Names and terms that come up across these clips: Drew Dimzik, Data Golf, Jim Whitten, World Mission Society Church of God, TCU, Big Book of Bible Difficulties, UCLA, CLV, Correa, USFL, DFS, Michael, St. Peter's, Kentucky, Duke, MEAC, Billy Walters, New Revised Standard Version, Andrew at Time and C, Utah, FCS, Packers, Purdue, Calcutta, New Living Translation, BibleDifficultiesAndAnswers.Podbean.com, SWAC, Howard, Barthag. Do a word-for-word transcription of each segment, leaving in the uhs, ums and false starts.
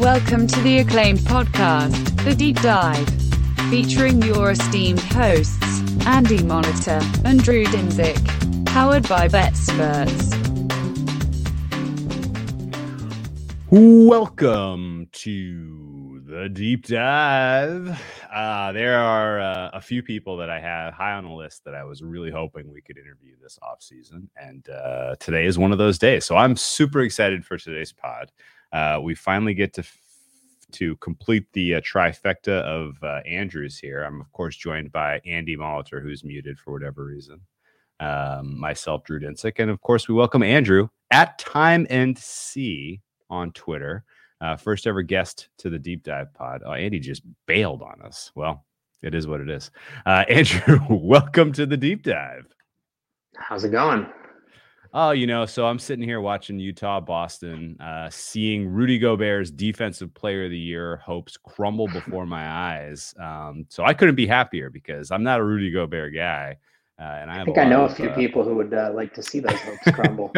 Welcome to the acclaimed podcast, The Deep Dive, featuring your esteemed hosts, Andy Monitor and Drew Dimzik, powered by BetSperts. Welcome to The Deep Dive. Uh, there are uh, a few people that I have high on the list that I was really hoping we could interview this offseason, and uh, today is one of those days. So I'm super excited for today's pod. Uh, we finally get to f- to complete the uh, trifecta of uh, Andrews here. I'm, of course, joined by Andy Monitor, who's muted for whatever reason, um, myself, Drew Dimzik, and, of course, we welcome Andrew at Time and C on Twitter. Uh, first ever guest to the Deep Dive pod. Oh, Andy just bailed on us. Well, it is what it is. Uh, Andrew, welcome to the Deep Dive. How's it going? Oh, you know, so I'm sitting here watching Utah, Boston, uh, seeing Rudy Gobert's Defensive Player of the Year hopes crumble before my eyes. Um, so I couldn't be happier because I'm not a Rudy Gobert guy. Uh, and I, I have think I know of, a few uh, people who would uh, like to see those hopes crumble.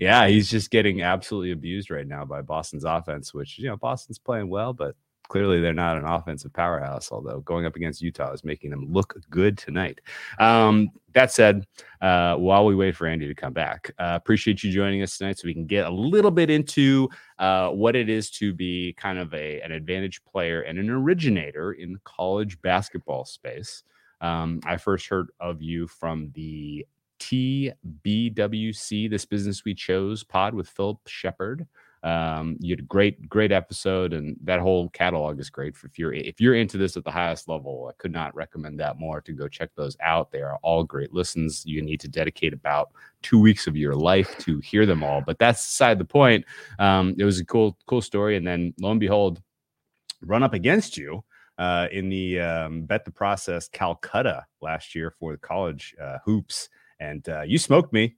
Yeah, he's just getting absolutely abused right now by Boston's offense, which, you know, Boston's playing well, but clearly they're not an offensive powerhouse, although going up against Utah is making them look good tonight. Um, that said, uh, while we wait for Andy to come back, uh, appreciate you joining us tonight so we can get a little bit into uh, what it is to be kind of a, an advantage player and an originator in the college basketball space. Um, I first heard of you from the T B W C, This Business We Chose pod with Philip Shepard. Um, you had a great, great episode, and that whole catalog is great. For if you're if you're into this at the highest level, I could not recommend that more. To go check those out, they are all great listens. You need to dedicate about two weeks of your life to hear them all, but that's aside the point. Um, it was a cool, cool story, and then lo and behold, run up against you uh, in the um, Bet the Process Calcutta last year for the college uh, hoops. And uh, you smoked me.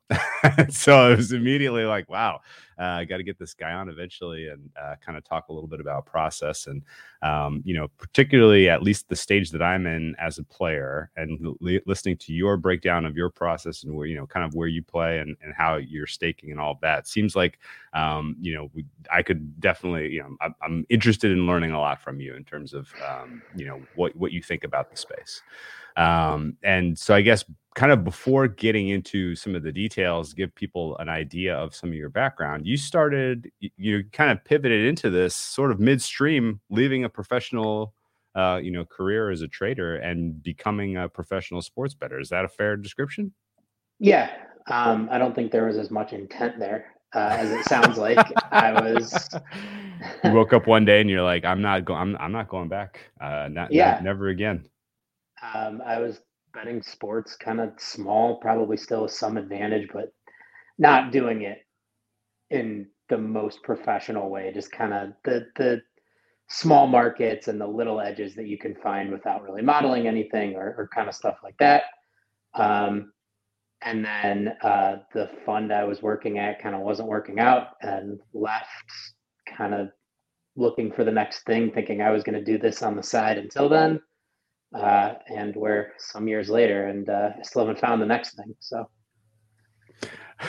So I was immediately like, wow, uh, I got to get this guy on eventually and uh, kind of talk a little bit about process. And, um, you know, particularly at least the stage that I'm in as a player and li- listening to your breakdown of your process and where, you know, kind of where you play and, and how you're staking and all of that seems like, um, you know, we, I could definitely, you know, I, I'm interested in learning a lot from you in terms of, um, you know, what, what you think about the space. Um, and so I guess kind of before getting into some of the details, give people an idea of some of your background. You started, you kind of pivoted into this sort of midstream, leaving a professional, uh, you know, career as a trader and becoming a professional sports bettor. Is that a fair description? Yeah. Um, I don't think there was as much intent there uh, as it sounds like. I was. You woke up one day and you're like, I'm not going, I'm, I'm not going back. Uh, not, yeah. not never again. Um, I was betting sports kind of small, probably still with some advantage, but not doing it in the most professional way. Just kind of the, the small markets and the little edges that you can find without really modeling anything or, or kind of stuff like that. Um, and then uh, the fund I was working at kind of wasn't working out and left, kind of looking for the next thing, thinking I was going to do this on the side until then. Uh, and we're some years later and uh, I still haven't found the next thing. So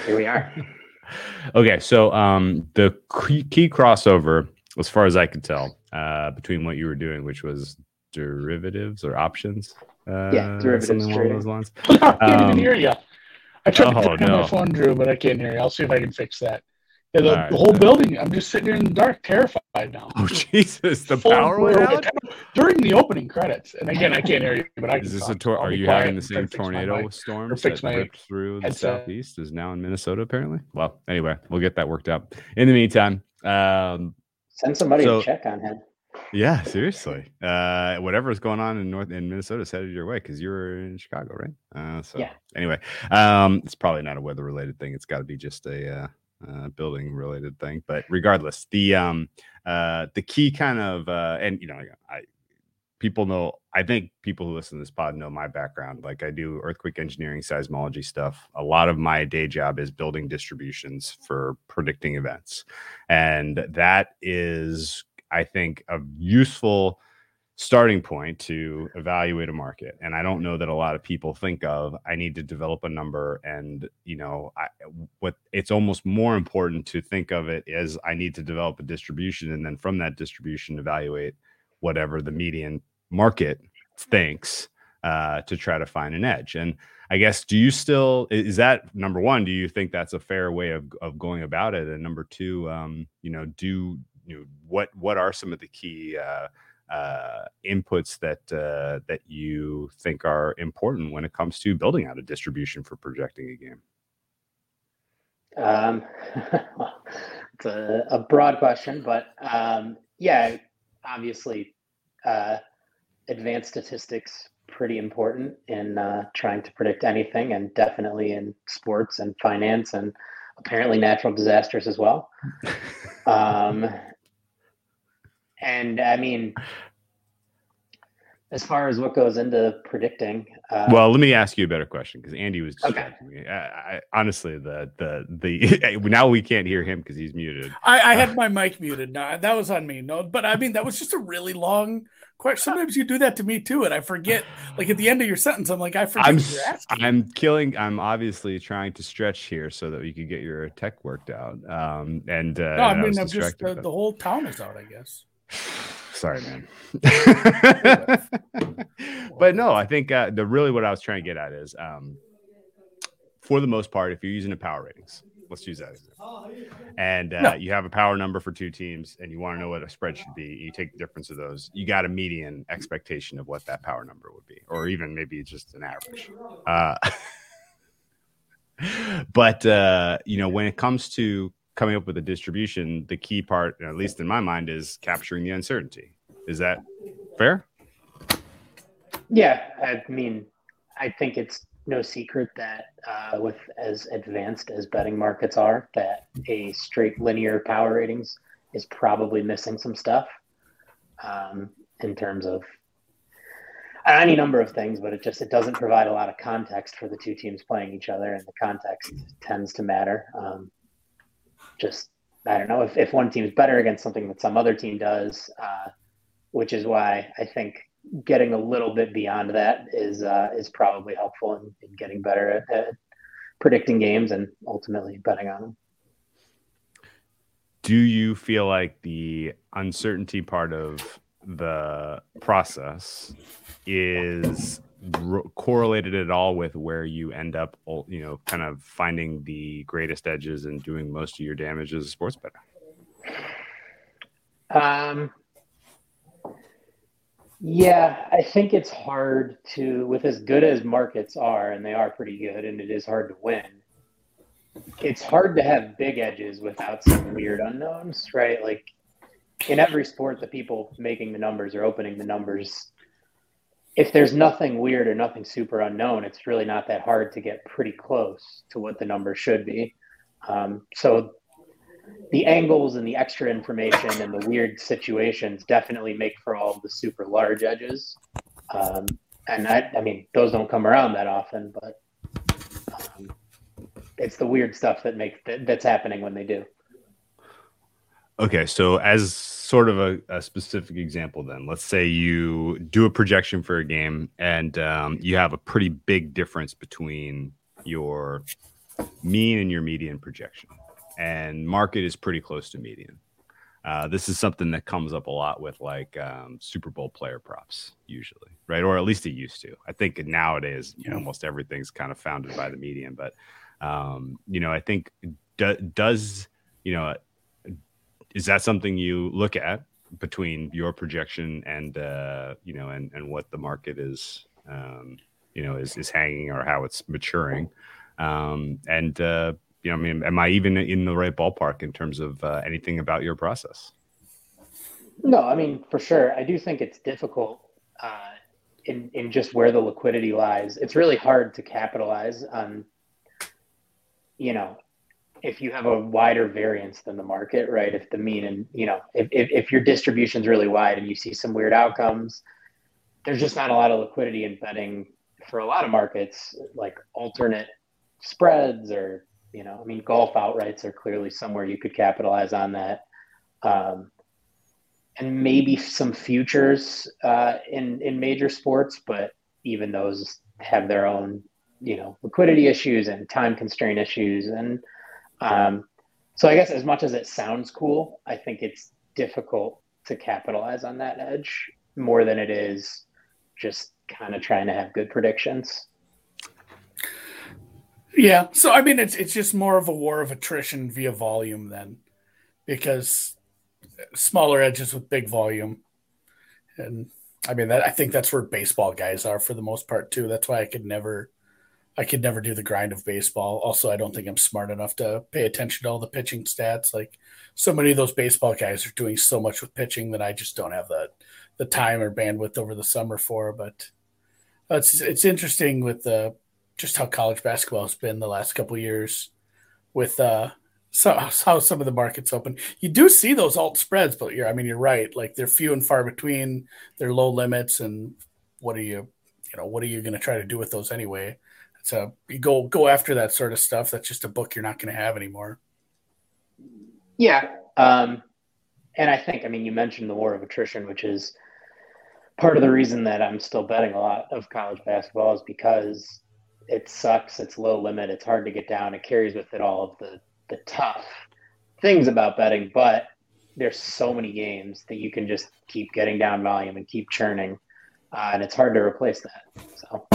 here we are. Okay. So um, the key crossover, as far as I could tell, uh, between what you were doing, which was derivatives or options. Uh, yeah, derivatives trading. Those lines. I can't um, even hear you. I tried oh, to put no. on my phone, Drew, but I can't hear you. I'll see if I can fix that. Yeah, the, right, the whole no. building, I'm just sitting here in the dark, terrified now. Oh, Jesus, the Full power went out? During the opening credits. And again, I can't hear you, but I can Is this a tor- Are you having the same tornado storm that ripped through the southeast is now in Minnesota, apparently? Well, anyway, we'll get that worked out. In the meantime. Um, Send somebody so, to check on him. Yeah, seriously. Uh, whatever is going on in North in Minnesota is headed your way because you're in Chicago, right? Uh, so yeah. Anyway, um, it's probably not a weather-related thing. It's got to be just a... Uh, Uh, building related thing, but regardless, the um uh the key kind of uh and you know I people know I think people who listen to this pod know my background. Like I do earthquake engineering, seismology stuff. A lot of my day job is building distributions for predicting events, and that is I think a useful starting point to evaluate a market. And I don't know that a lot of people think of, I need to develop a number. And, you know, I, what it's almost more important to think of it as I need to develop a distribution. And then from that distribution, evaluate whatever the median market thinks uh, to try to find an edge. And I guess, do you still, is that number one, do you think that's a fair way of, of going about it? And number two, um, you know, do you know, what, what are some of the key uh, uh, inputs that, uh, that you think are important when it comes to building out a distribution for projecting a game? Um, it's a, a broad question, but um, yeah, obviously uh, advanced statistics, pretty important in uh, trying to predict anything, and definitely in sports and finance and apparently natural disasters as well. um, and I mean, as far as what goes into predicting, uh, well, let me ask you a better question, because Andy was distracting okay. me. I, I, honestly, the the the now we can't hear him because he's muted. I, I had my mic muted. No, that was on me. No, but I mean that was just a really long question. Sometimes you do that to me too, and I forget. Like at the end of your sentence, I'm like, I forget. I'm, what you're asking. I'm killing. I'm obviously trying to stretch here so that you can get your tech worked out. Um, and uh, no, I mean, I I'm just the, the whole town is out, I guess. Sorry, man. But no, I think uh, the really what I was trying to get at is, um, for the most part, if you're using a power ratings, let's use that as it. And uh, no. you have a power number for two teams, and you want to know what a spread should be. You take the difference of those. You got a median expectation of what that power number would be, or even maybe just an average. Uh, but uh, you know, when it comes to coming up with a distribution, the key part, at least in my mind, is capturing the uncertainty. Is that fair? Yeah. I mean, I think it's no secret that uh, with as advanced as betting markets are, that a straight linear power ratings is probably missing some stuff um, in terms of any number of things, but it just, it doesn't provide a lot of context for the two teams playing each other, and the context tends to matter. Um, Just, I don't know, if, if one team is better against something that some other team does, uh, which is why I think getting a little bit beyond that is uh, is probably helpful in, in getting better at, at predicting games and ultimately betting on them. Do you feel like the uncertainty part of the process is r- correlated at all with where you end up, you know, kind of finding the greatest edges and doing most of your damage as a sports bettor? Um, yeah, I think it's hard to, with as good as markets are, and they are pretty good, and it is hard to win, it's hard to have big edges without some weird unknowns, right? Like in every sport, the people making the numbers or opening the numbers, if there's nothing weird or nothing super unknown, it's really not that hard to get pretty close to what the number should be. Um, so the angles and the extra information and the weird situations definitely make for all the super large edges. Um, and I, I mean, those don't come around that often, but um, it's the weird stuff that makes that, that's happening when they do. Okay, so as sort of a, a specific example then, let's say you do a projection for a game and um, you have a pretty big difference between your mean and your median projection, and market is pretty close to median. Uh, this is something that comes up a lot with like um, Super Bowl player props usually, right? Or at least it used to. I think nowadays, you know, almost everything's kind of founded by the median, but, um, you know, I think do, does, you know, is that something you look at between your projection and, uh, you know, and, and what the market is, um, you know, is, is hanging or how it's maturing? Um, and, uh, you know, I mean, am I even in the right ballpark in terms of uh, anything about your process? No, I mean, for sure. I do think it's difficult uh, in, in just where the liquidity lies. It's really hard to capitalize on, you know, if you have a wider variance than the market, right? If the mean and, you know, if, if, if your distribution's really wide and you see some weird outcomes, there's just not a lot of liquidity in betting for a lot of markets, like alternate spreads or, you know, I mean, golf outrights are clearly somewhere you could capitalize on that. Um, and maybe some futures uh, in, in major sports, but even those have their own, you know, liquidity issues and time constraint issues. And um, so I guess as much as it sounds cool, I think it's difficult to capitalize on that edge more than it is just kind of trying to have good predictions. Yeah. So, I mean, it's, it's just more of a war of attrition via volume then, because smaller edges with big volume. And I mean, that, I think that's where baseball guys are for the most part too. That's why I could never, I could never do the grind of baseball. Also, I don't think I'm smart enough to pay attention to all the pitching stats. Like, so many of those baseball guys are doing so much with pitching that I just don't have the, the time or bandwidth over the summer for, but it's, it's interesting with the, just how college basketball has been the last couple of years with, uh, so how some of the markets open. You do see those alt spreads, but you're, I mean, you're right. Like, they're few and far between, they're low limits. And what are you, you know, what are you going to try to do with those anyway? So you go, go after that sort of stuff. That's just a book you're not going to have anymore. Yeah. Um, and I think, I mean, you mentioned the war of attrition, which is part of the reason that I'm still betting a lot of college basketball, is because it sucks. It's low limit. It's hard to get down. It carries with it all of the, the tough things about betting, but there's so many games that you can just keep getting down volume and keep churning. Uh, and it's hard to replace that. So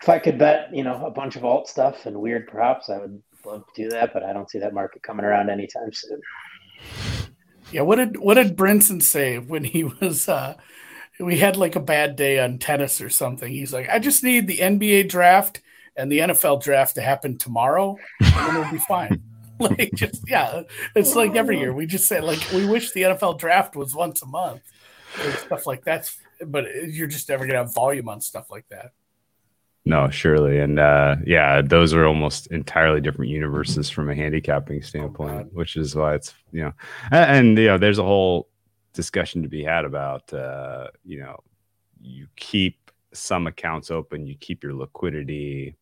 if I could bet, you know, a bunch of alt stuff and weird props, I would love to do that, but I don't see that market coming around anytime soon. Yeah. What did, what did Brinson say when he was, uh, we had like a bad day on tennis or something? He's like, I just need the N B A draft and the N F L draft to happen tomorrow, and we'll be fine. Like, just, yeah, it's like every year we just say, like, we wish the N F L draft was once a month and stuff like that. But you're just never going to have volume on stuff like that. No, surely. And uh, yeah, those are almost entirely different universes from a handicapping standpoint, oh, which is why it's, you know, and, and, you know, there's a whole discussion to be had about, uh, you know, you keep some accounts open, you keep your liquidity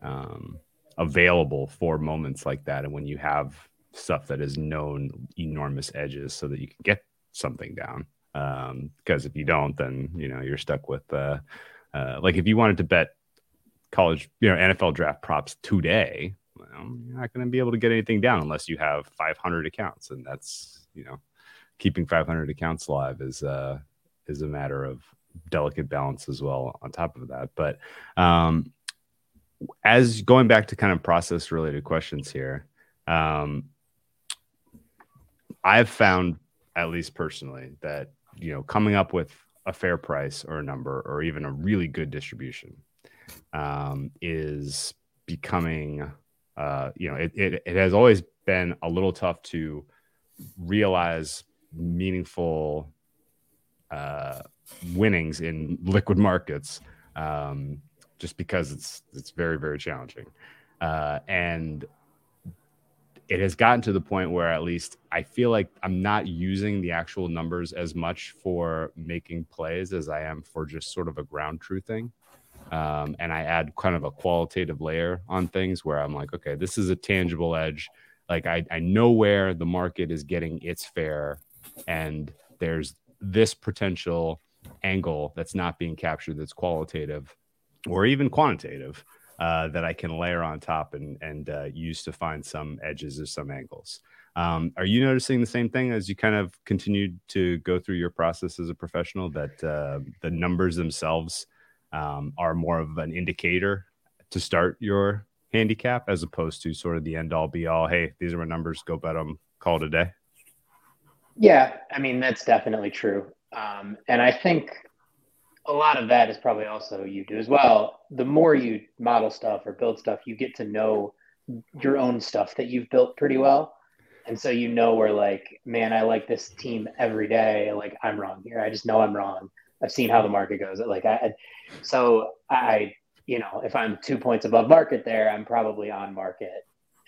um, available for moments like that. And when you have stuff that is known enormous edges so that you can get something down, um, because if you don't, then, you know, you're stuck with, uh, uh, like if you wanted to bet college, you know, N F L draft props today, well, you're not going to be able to get anything down unless you have five hundred accounts. And that's, you know, keeping five hundred accounts live is, uh, is a matter of delicate balance as well on top of that. But, um, as going back to kind of process related questions here, um, I've found, at least personally, that, you know, coming up with a fair price or a number or even a really good distribution, um, is becoming, uh, you know, it, it, it has always been a little tough to realize meaningful, uh, winnings in liquid markets, um, just because it's it's very, very challenging. Uh, and it has gotten to the point where at least I feel like I'm not using the actual numbers as much for making plays as I am for just sort of a ground truth thing. Um, and I add kind of a qualitative layer on things where I'm like, okay, this is a tangible edge. Like I, I know where the market is getting its fair, and there's this potential angle that's not being captured, that's qualitative or even quantitative, uh, that I can layer on top and and uh, use to find some edges or some angles. Um, are you noticing the same thing as you kind of continued to go through your process as a professional, that uh, the numbers themselves um, are more of an indicator to start your handicap as opposed to sort of the end all be all, hey, these are my numbers, go bet them, call it a day? Yeah, I mean, that's definitely true. Um, and I think a lot of that is probably also you do as well. The more you model stuff or build stuff, you get to know your own stuff that you've built pretty well. And so, you know, we're like, man, I like this team every day. Like, I'm wrong here. I just know I'm wrong. I've seen how the market goes. Like I, so I, you know, if I'm two points above market there, I'm probably on market.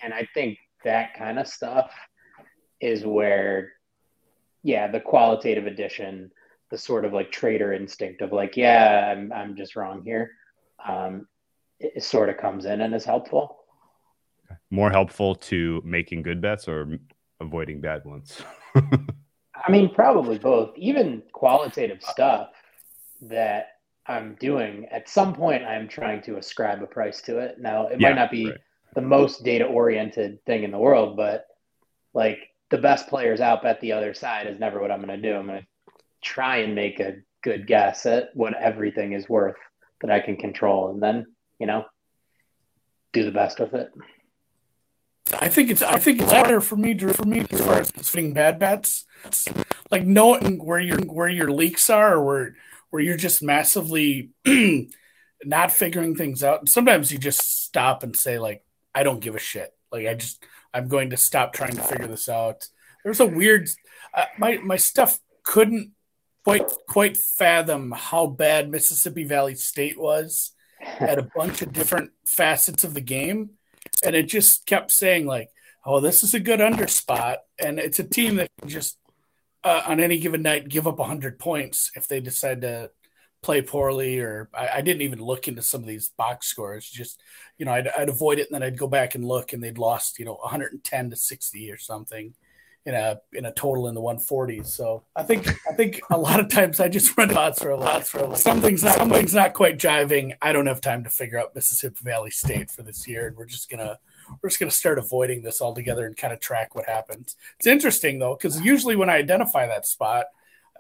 And I think that kind of stuff is where, yeah, the qualitative addition, the sort of like trader instinct of like, yeah, I'm I'm just wrong here, um, it, it sort of comes in and is helpful. More helpful to making good bets or avoiding bad ones? I mean, probably both. Even qualitative stuff that I'm doing, at some point I'm trying to ascribe a price to it. Now, it yeah, might not be right. the most data-oriented thing in the world, but like the best players out bet the other side is never what I'm going to do. I'm going to try and make a good guess at what everything is worth that I can control, and then, you know, do the best with it. I think it's I think it's better for me to for me to start fitting bad bets, like knowing where your where your leaks are, or where where you're just massively not figuring things out. And sometimes you just stop and say, like, I don't give a shit. Like I just I'm going to stop trying to figure this out. There's a weird uh, my my stuff couldn't quite quite fathom how bad Mississippi Valley State was at a bunch of different facets of the game. And it just kept saying, like, oh, this is a good under spot. And it's a team that can just, uh, on any given night, give up one hundred points if they decide to play poorly. Or I, I didn't even look into some of these box scores. Just, you know, I'd, I'd avoid it, and then I'd go back and look, and they'd lost, you know, one ten to sixty or something in a in a total in the one forties. So I think I think a lot of times I just run lots for a lot for a lot. Something's not, something's not quite jiving. I don't have time to figure out Mississippi Valley State for this year, and we're just gonna we're just gonna start avoiding this altogether and kind of track what happens. It's interesting though, because usually when I identify that spot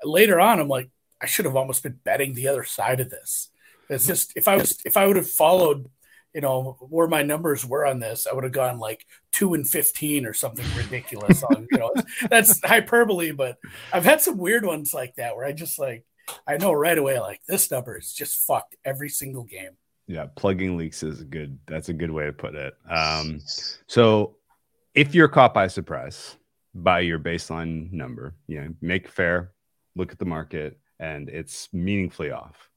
later on, I'm like, I should have almost been betting the other side of this. It's just if I was if I would have followed, you know, where my numbers were on this, I would have gone like two and fifteen or something ridiculous. on, you know, that's hyperbole, but I've had some weird ones like that where I just like, I know right away, like this number is just fucked every single game. Yeah. Plugging leaks is a good, that's a good way to put it. Um, so if you're caught by surprise by your baseline number, you know, make fair, look at the market, and it's meaningfully off.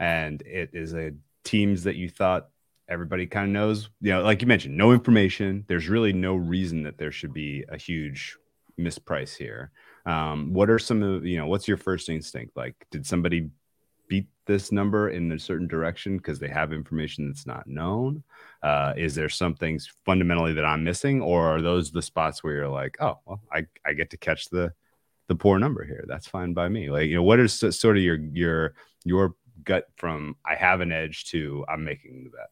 And it is a teams that you thought, everybody kind of knows, you know, like you mentioned, no information. There's really no reason that there should be a huge misprice here. Um, what are some of, you know, what's your first instinct? Like, did somebody beat this number in a certain direction because they have information that's not known? Uh, is there some things fundamentally that I'm missing, or are those the spots where you're like, oh, well, I, I get to catch the, the poor number here. That's fine by me. Like, you know, what is sort of your, your, your gut from I have an edge to I'm making the bet?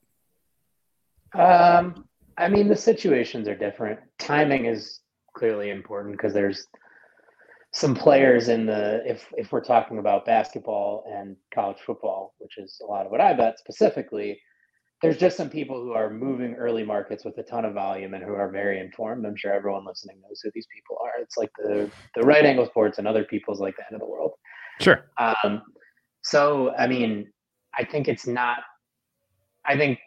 Um, I mean, the situations are different. Timing is clearly important because there's some players in the, if, if we're talking about basketball and college football, which is a lot of what I bet specifically, there's just some people who are moving early markets with a ton of volume and who are very informed. I'm sure everyone listening knows who these people are. It's like the, the right angle sports and other people's like that in the world. Sure. Um, so, I mean, I think it's not, I think,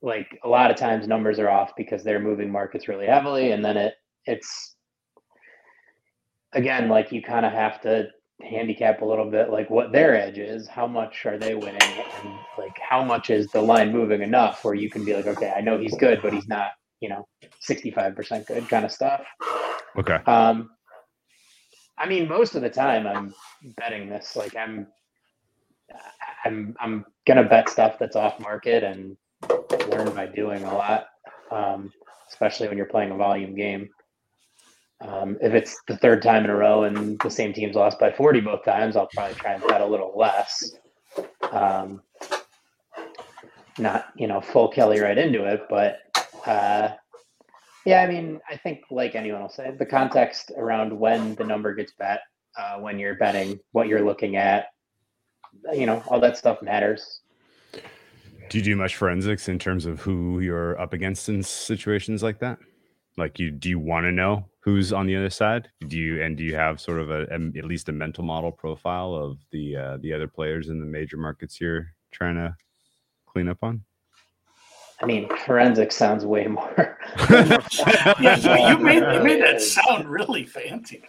like a lot of times numbers are off because they're moving markets really heavily. And then it it's again, like you kind of have to handicap a little bit, like what their edge is, how much are they winning? And like, how much is the line moving enough where you can be like, okay, I know he's good, but he's not, you know, sixty-five percent good kind of stuff. Okay. Um, I mean, most of the time I'm betting this, like I'm, I'm, I'm going to bet stuff that's off market and learn by doing a lot, um, especially when you're playing a volume game. Um, if it's the third time in a row and the same team's lost by forty both times, I'll probably try and bet a little less. Um, not, you know, full Kelly right into it, but uh, yeah, I mean, I think like anyone will say, the context around when the number gets bet, uh, when you're betting, what you're looking at, you know, all that stuff matters. Do you do much forensics in terms of who you're up against in situations like that? Like, you do you want to know who's on the other side? Do you and do you have sort of a, a at least a mental model profile of the uh, the other players in the major markets you're trying to clean up on? I mean, forensics sounds way more. yeah, you, you made you made that sound really fancy.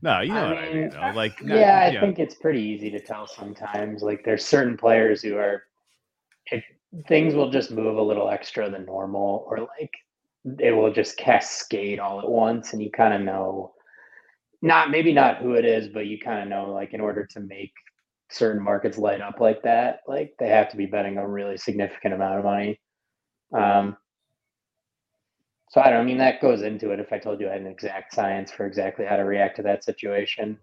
No, you know I what mean, I mean. Though. Like, yeah, no, I yeah. think it's pretty easy to tell sometimes. Like, there's certain players who are. It, things will just move a little extra than normal, or like it will just cascade all at once, and you kind of know, not maybe not who it is, but you kind of know, like in order to make certain markets light up like that, like they have to be betting a really significant amount of money. Um, So I don't I mean, that goes into it. If I told you I had an exact science for exactly how to react to that situation,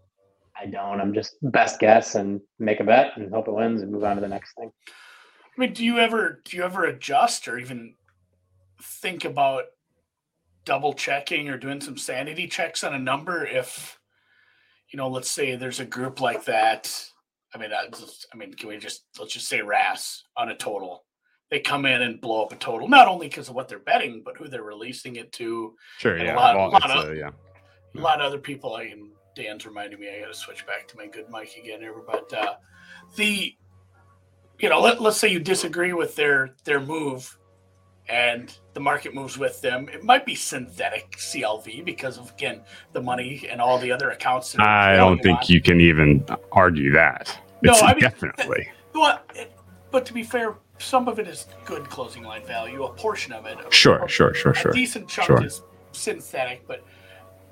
I don't. I'm just best guess and make a bet and hope it wins and move on to the next thing. I mean, do you ever do you ever adjust or even think about double checking or doing some sanity checks on a number if, you know, let's say there's a group like that. I mean, I, just, I mean, can we just, let's just say R A S on a total. They come in and blow up a total, not only because of what they're betting, but who they're releasing it to. Sure, and yeah. A lot, well, a lot of, uh, yeah. yeah. A lot of other people, I mean, Dan's reminding me I got to switch back to my good mic again here. But uh, the, you know, let, let's say you disagree with their their move and the market moves with them. It might be synthetic C L V because of, again, the money and all the other accounts. That I don't think on. You can even argue that. No, it's I mean, definitely. Well, it, but to be fair, some of it is good closing line value, a portion of it. Sure, portion, sure, sure, sure. A decent chunk sure. is synthetic, but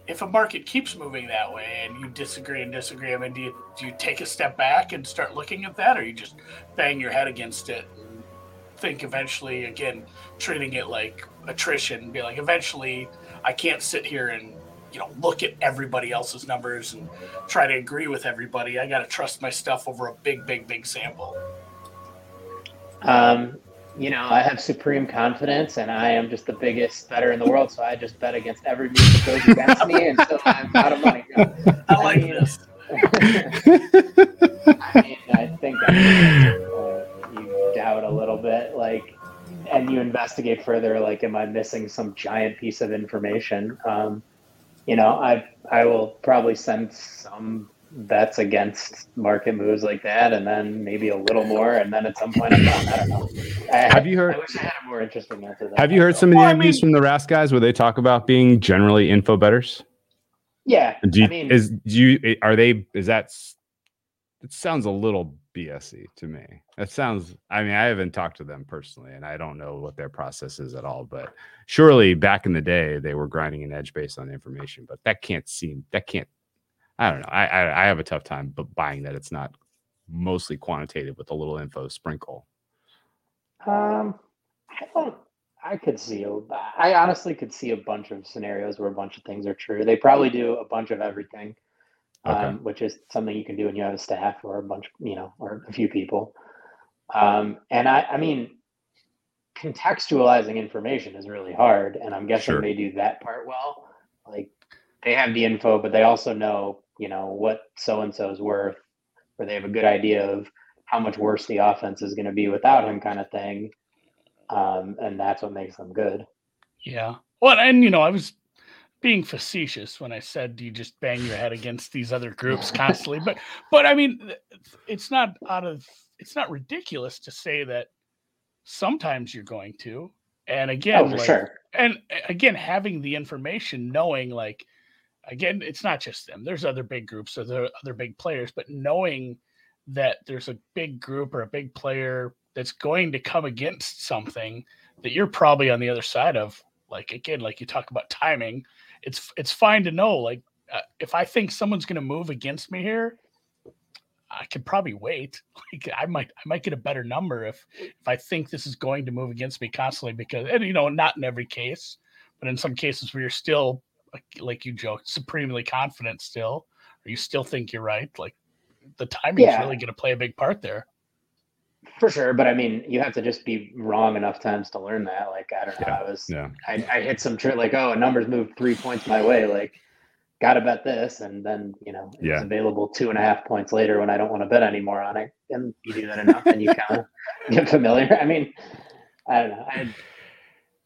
if a market keeps moving that way and you disagree and disagree, I mean, do you, do you take a step back and start looking at that, or you just bang your head against it and think eventually, again, treating it like attrition, be like, eventually I can't sit here and, you know, look at everybody else's numbers and try to agree with everybody. I got to trust my stuff over a big, big, big sample. Um, you know, I have supreme confidence and I am just the biggest better in the world. So I just bet against every move that goes against me until I'm out of money. No, I, I like mean, this. I mean, I think that's, uh, you doubt a little bit, like, and you investigate further, like, am I missing some giant piece of information? Um, you know, I, I will probably send some bets against market moves like that, and then maybe a little more, and then at some point I'm done. I don't know. I, have you heard? I wish I had a more interesting answer. Than have that. You heard some of the well, interviews I mean, from the R A S guys where they talk about being generally info bettors? Yeah. Do you, I mean, is do you are they? Is that? It sounds a little B S-y to me. That sounds. I mean, I haven't talked to them personally, and I don't know what their process is at all. But surely back in the day, they were grinding an edge based on information. But that can't seem. That can't. I don't know. I, I I have a tough time but buying that it's not mostly quantitative with a little info sprinkle. Um, I don't. I could see. A, I honestly could see a bunch of scenarios where a bunch of things are true. They probably do a bunch of everything, okay. um, which is something you can do when you have a staff or a bunch, you know, or a few people. Um, and I, I mean, contextualizing information is really hard, and I'm guessing sure. they do that part well. Like they have the info, but they also know. You know, what so-and-so is worth, or they have a good idea of how much worse the offense is going to be without him kind of thing. Um, and that's what makes them good. Yeah. Well, and, you know, I was being facetious when I said you just bang your head against these other groups constantly. but, but I mean, it's not out of – it's not ridiculous to say that sometimes you're going to. And, again, oh, for like, sure. and again, having the information, knowing, like, again, it's not just them. There's other big groups or the other big players, but knowing that there's a big group or a big player that's going to come against something that you're probably on the other side of, like, again, like you talk about timing, it's, it's fine to know, like, uh, if I think someone's going to move against me here, I could probably wait. Like I might, I might get a better number if, if I think this is going to move against me constantly because, and you know, not in every case, but in some cases where you're still, Like, like you joke, supremely confident still, or you still think you're right. Like the timing yeah. is really going to play a big part there. For sure. But I mean, you have to just be wrong enough times to learn that. Like, I don't know. Yeah. I was, yeah. I, I hit some trick, like, oh, a number's moved three points my way. Like, got to bet this. And then, you know, it's yeah. available two and a half points later when I don't want to bet anymore on it. And you do that enough and you kind of get familiar. I mean, I don't know. I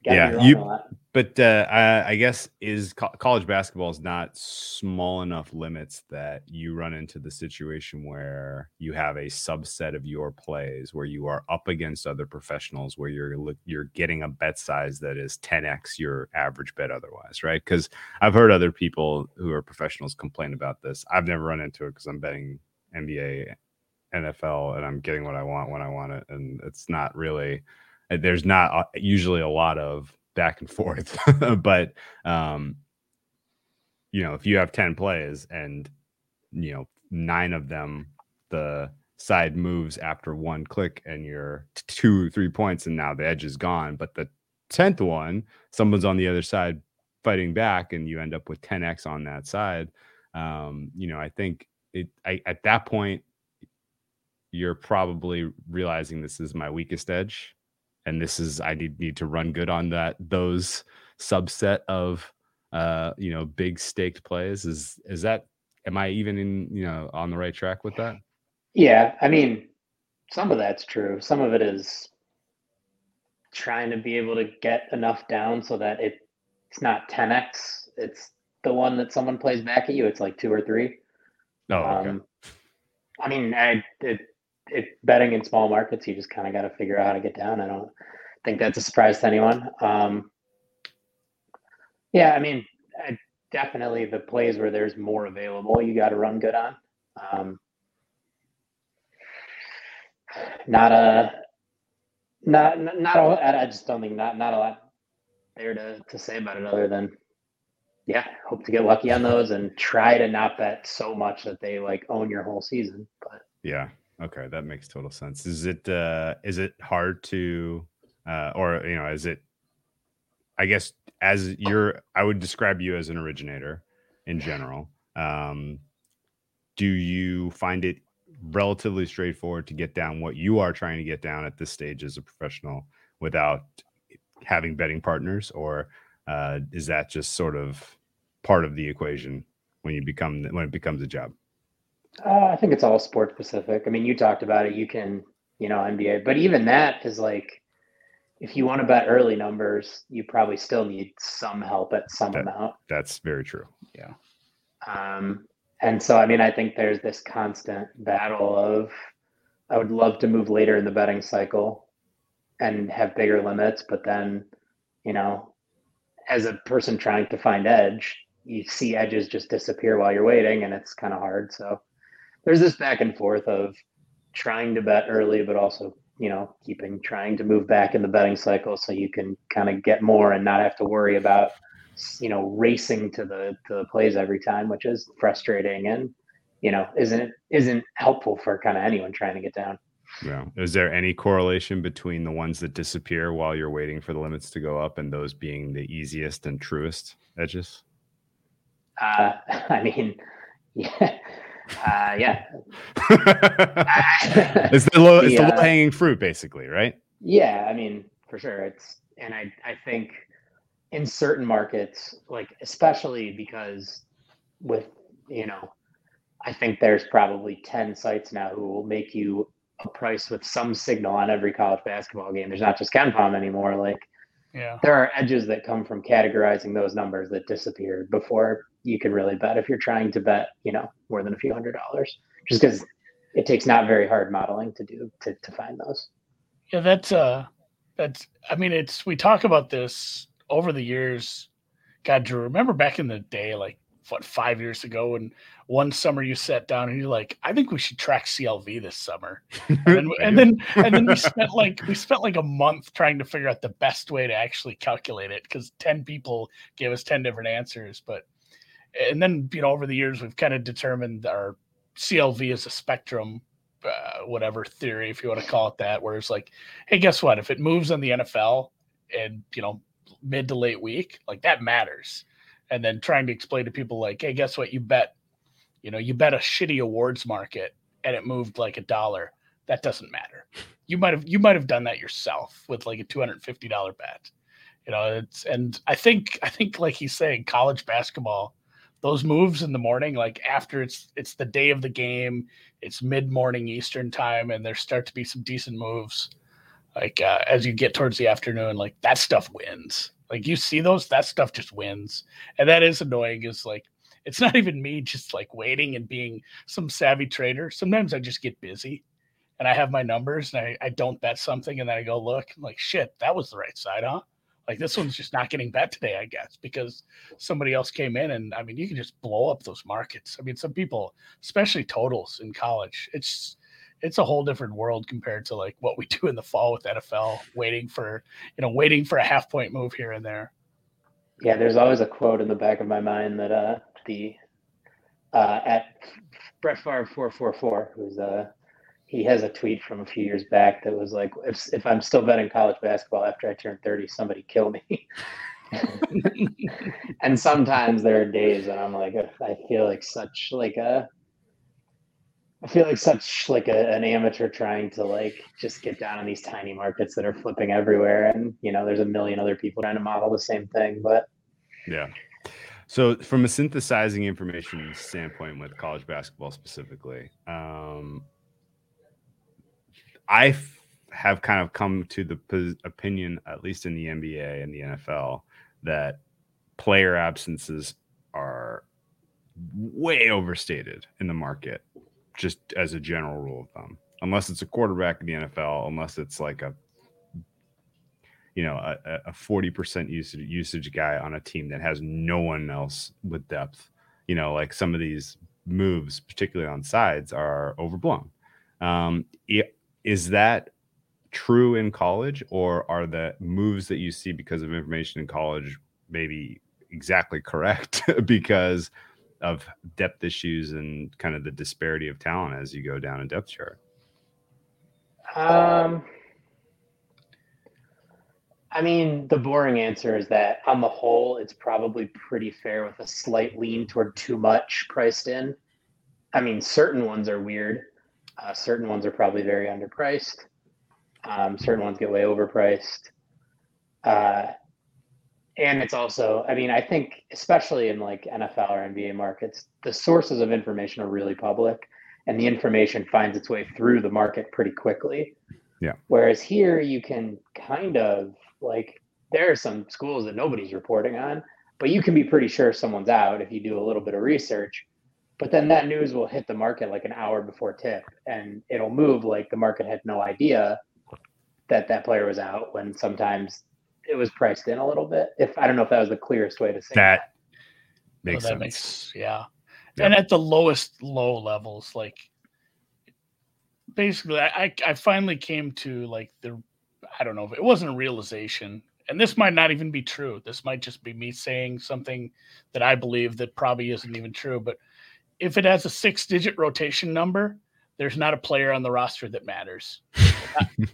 got yeah. to be wrong you- a lot. But uh, I, I guess is co- college basketball is not small enough limits that you run into the situation where you have a subset of your plays where you are up against other professionals where you're you're getting a bet size that is ten x your average bet otherwise, right? Because I've heard other people who are professionals complain about this. I've never run into it because I'm betting N B A, N F L, and I'm getting what I want when I want it, and it's not really there's not usually a lot of back and forth. But, um, you know, if you have ten plays and, you know, nine of them, the side moves after one click and you're two, three points and now the edge is gone, but the tenth one, someone's on the other side fighting back, and you end up with ten x on that side. Um, you know, I think it I, at that point, you're probably realizing this is my weakest edge, and this is I need, need to run good on that. Those subset of uh, you know, big staked plays is is that. Am I even in, you know, on the right track with that? Yeah. I mean, some of that's true. Some of it is trying to be able to get enough down so that it it's not ten x. It's the one that someone plays back at you. It's like two or three. Oh, okay. um, I mean, I, it, it betting in small markets, you just kind of got to figure out how to get down. I don't think that's a surprise to anyone. Um, yeah. I mean, I, Definitely the plays where there's more available, you got to run good on. Um, not a, not, not a, I just don't think not, not a lot there to, to say about it other than, yeah, hope to get lucky on those and try to not bet so much that they like own your whole season. But yeah. Okay. That makes total sense. Is it, uh, is it hard to, uh, or, you know, is it, I guess, as you're, I would describe you as an originator in general. Um, do you find it relatively straightforward to get down what you are trying to get down at this stage as a professional without having betting partners? Or uh, is that just sort of part of the equation when you become, when it becomes a job? Uh, I think it's all sport specific. I mean, you talked about it, you can, you know, N B A, but even that is like, if you want to bet early numbers, you probably still need some help at some that, amount. That's very true. Yeah. Um, and so, I mean, I think there's this constant battle of, I would love to move later in the betting cycle and have bigger limits. But then, you know, as a person trying to find edge, you see edges just disappear while you're waiting, and it's kind of hard. So there's this back and forth of trying to bet early, but also, you know, keeping trying to move back in the betting cycle so you can kind of get more and not have to worry about, you know, racing to the to the plays every time, which is frustrating and, you know, isn't isn't helpful for kind of anyone trying to get down. Yeah. Is there any correlation between the ones that disappear while you're waiting for the limits to go up and those being the easiest and truest edges? Uh, I mean, yeah. Uh, yeah. it's the low, it's the, uh, the low hanging fruit, basically, right? Yeah, I mean, for sure. It's and I, I think in certain markets, like especially because with, you know, I think there's probably ten sites now who will make you a price with some signal on every college basketball game. There's not just Ken Palm anymore. Like, yeah, there are edges that come from categorizing those numbers that disappeared before you can really bet if you're trying to bet, you know, more than a few hundred dollars, just because it takes not very hard modeling to do to, to find those. Yeah, that's uh that's I mean, it's we talk about this over the years. God, Drew, remember back in the day, like what, five years ago, and one summer you sat down and you're like, I think we should track C L V this summer. And then, and then, and then we spent like, we spent like a month trying to figure out the best way to actually calculate it. Cause ten people gave us ten different answers, but, and then, you know, over the years, we've kind of determined our C L V is a spectrum, uh, whatever theory, if you want to call it that, where it's like, hey, guess what? If it moves on the N F L and, you know, mid to late week, like that matters. And then trying to explain to people like, hey, guess what? You bet, you know, you bet a shitty awards market and it moved like a dollar. That doesn't matter. You might have you might have done that yourself with like a two hundred fifty dollars bet. You know, it's and I think I think like he's saying, college basketball, those moves in the morning, like after it's it's the day of the game, it's mid-morning Eastern time, and there start to be some decent moves. Like uh, as you get towards the afternoon, like that stuff wins. Like you see those, that stuff just wins. And that is annoying, is like, it's not even me just like waiting and being some savvy trader. Sometimes I just get busy and I have my numbers and I, I don't bet something. And then I go look, I'm like, shit, that was the right side, huh? Like this one's just not getting bet today, I guess, because somebody else came in. And I mean, you can just blow up those markets. I mean, some people, especially totals in college, it's It's a whole different world compared to like what we do in the fall with N F L, waiting for, you know, waiting for a half point move here and there. Yeah. There's always a quote in the back of my mind that, uh, the, uh, at Brett Favre four four four, who's, uh, he has a tweet from a few years back that was like, if if I'm still betting college basketball after I turn thirty, somebody kill me. And sometimes there are days when I'm like, I feel like such like a, I feel like such like a, an amateur trying to like just get down on these tiny markets that are flipping everywhere. And, you know, there's a million other people trying to model the same thing, but yeah. So from a synthesizing information standpoint with college basketball specifically, um, I f- have kind of come to the p- opinion, at least in the N B A and the N F L, that player absences are way overstated in the market, just as a general rule of thumb, unless it's a quarterback in the N F L, unless it's like a, you know, a, a forty percent usage, usage guy on a team that has no one else with depth. You know, like some of these moves, particularly on sides, are overblown. Um, is that true in college, or are the moves that you see because of information in college maybe exactly correct because of depth issues and kind of the disparity of talent as you go down a depth chart? Um, I mean, the boring answer is that on the whole, it's probably pretty fair with a slight lean toward too much priced in. I mean, certain ones are weird. Uh, certain ones are probably very underpriced. Um, certain ones get way overpriced. Uh, and it's also, I mean, I think, especially in like N F L or N B A markets, the sources of information are really public and the information finds its way through the market pretty quickly. Yeah. Whereas here you can kind of, like, there are some schools that nobody's reporting on, but you can be pretty sure someone's out if you do a little bit of research. But then that news will hit the market like an hour before tip, and it'll move like the market had no idea that that player was out, when sometimes it was priced in a little bit. If I don't know if that was the clearest way to say that. That makes so that sense. Makes, yeah. yeah. And at the lowest low levels, like basically I, I finally came to like the, I don't know if it wasn't a realization, and this might not even be true. This might just be me saying something that I believe that probably isn't even true, but if it has a six digit rotation number, there's not a player on the roster that matters.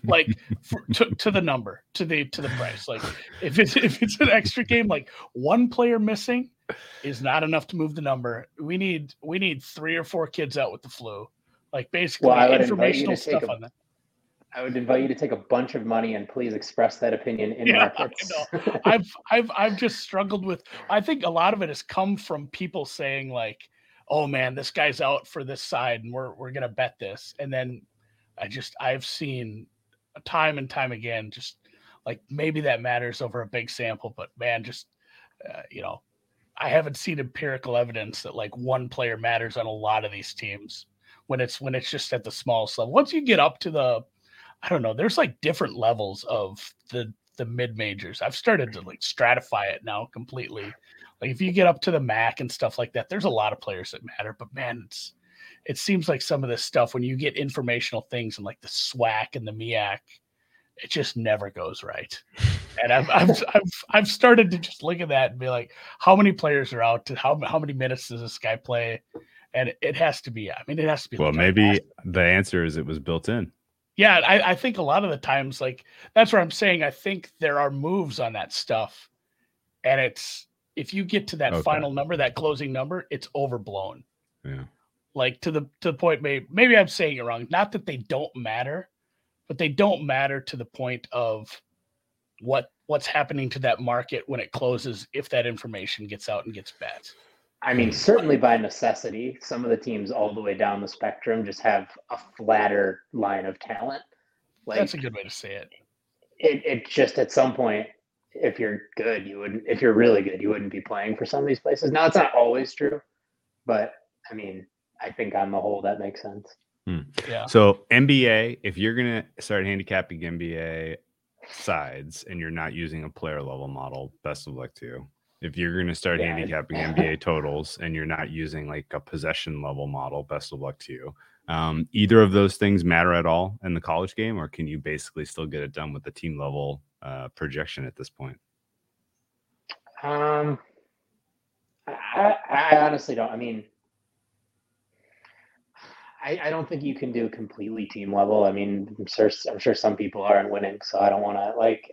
Like for, to, to the number, to the, to the price. Like if it's, if it's an extra game, like one player missing is not enough to move the number. We need, we need three or four kids out with the flu. Like basically well, informational stuff a, on that. I would invite you to take a bunch of money and please express that opinion in yeah, markets. You know, I've, I've, I've just struggled with, I think a lot of it has come from people saying like, oh man, this guy's out for this side and we're, we're going to bet this. And then I just, I've seen time and time again, just like maybe that matters over a big sample, but man, just, uh, you know, I haven't seen empirical evidence that like one player matters on a lot of these teams when it's, when it's just at the smallest level. Once you get up to the, I don't know, there's like different levels of the, the mid majors. I've started to like stratify it now completely. Like if you get up to the M A C and stuff like that, there's a lot of players that matter, but man, it's, it seems like some of this stuff when you get informational things and like the SWAC and the M E A C, it just never goes right. And I've, I've, I've, I've started to just look at that and be like, how many players are out? How, how many minutes does this guy play? And it has to be, I mean, it has to be. Well, maybe the answer is it was built in. Yeah. I, I think a lot of the times, like, that's what I'm saying. I think there are moves on that stuff, and it's, if you get to that okay. final number, that closing number, it's overblown. Yeah. Like to the to the point, maybe, maybe I'm saying it wrong. Not that they don't matter, but they don't matter to the point of what what's happening to that market when it closes, if that information gets out and gets bet. I mean, certainly by necessity, some of the teams all the way down the spectrum just have a flatter line of talent. Like, that's a good way to say it. It it just at some point, if you're good, you wouldn't, if you're really good, you wouldn't be playing for some of these places. Now, it's not always true, but I mean, I think on the whole, that makes sense. Hmm. Yeah. So N B A, if you're going to start handicapping N B A sides and you're not using a player level model, best of luck to you. If you're going to start yeah. handicapping N B A totals and you're not using like a possession level model, best of luck to you. Um, either of those things matter at all in the college game, or can you basically still get it done with the team level uh, projection at this point? Um, I, I honestly don't. I mean, I, I don't think you can do completely team level. I mean, I'm sure, I'm sure some people aren't winning, so I don't want to, like,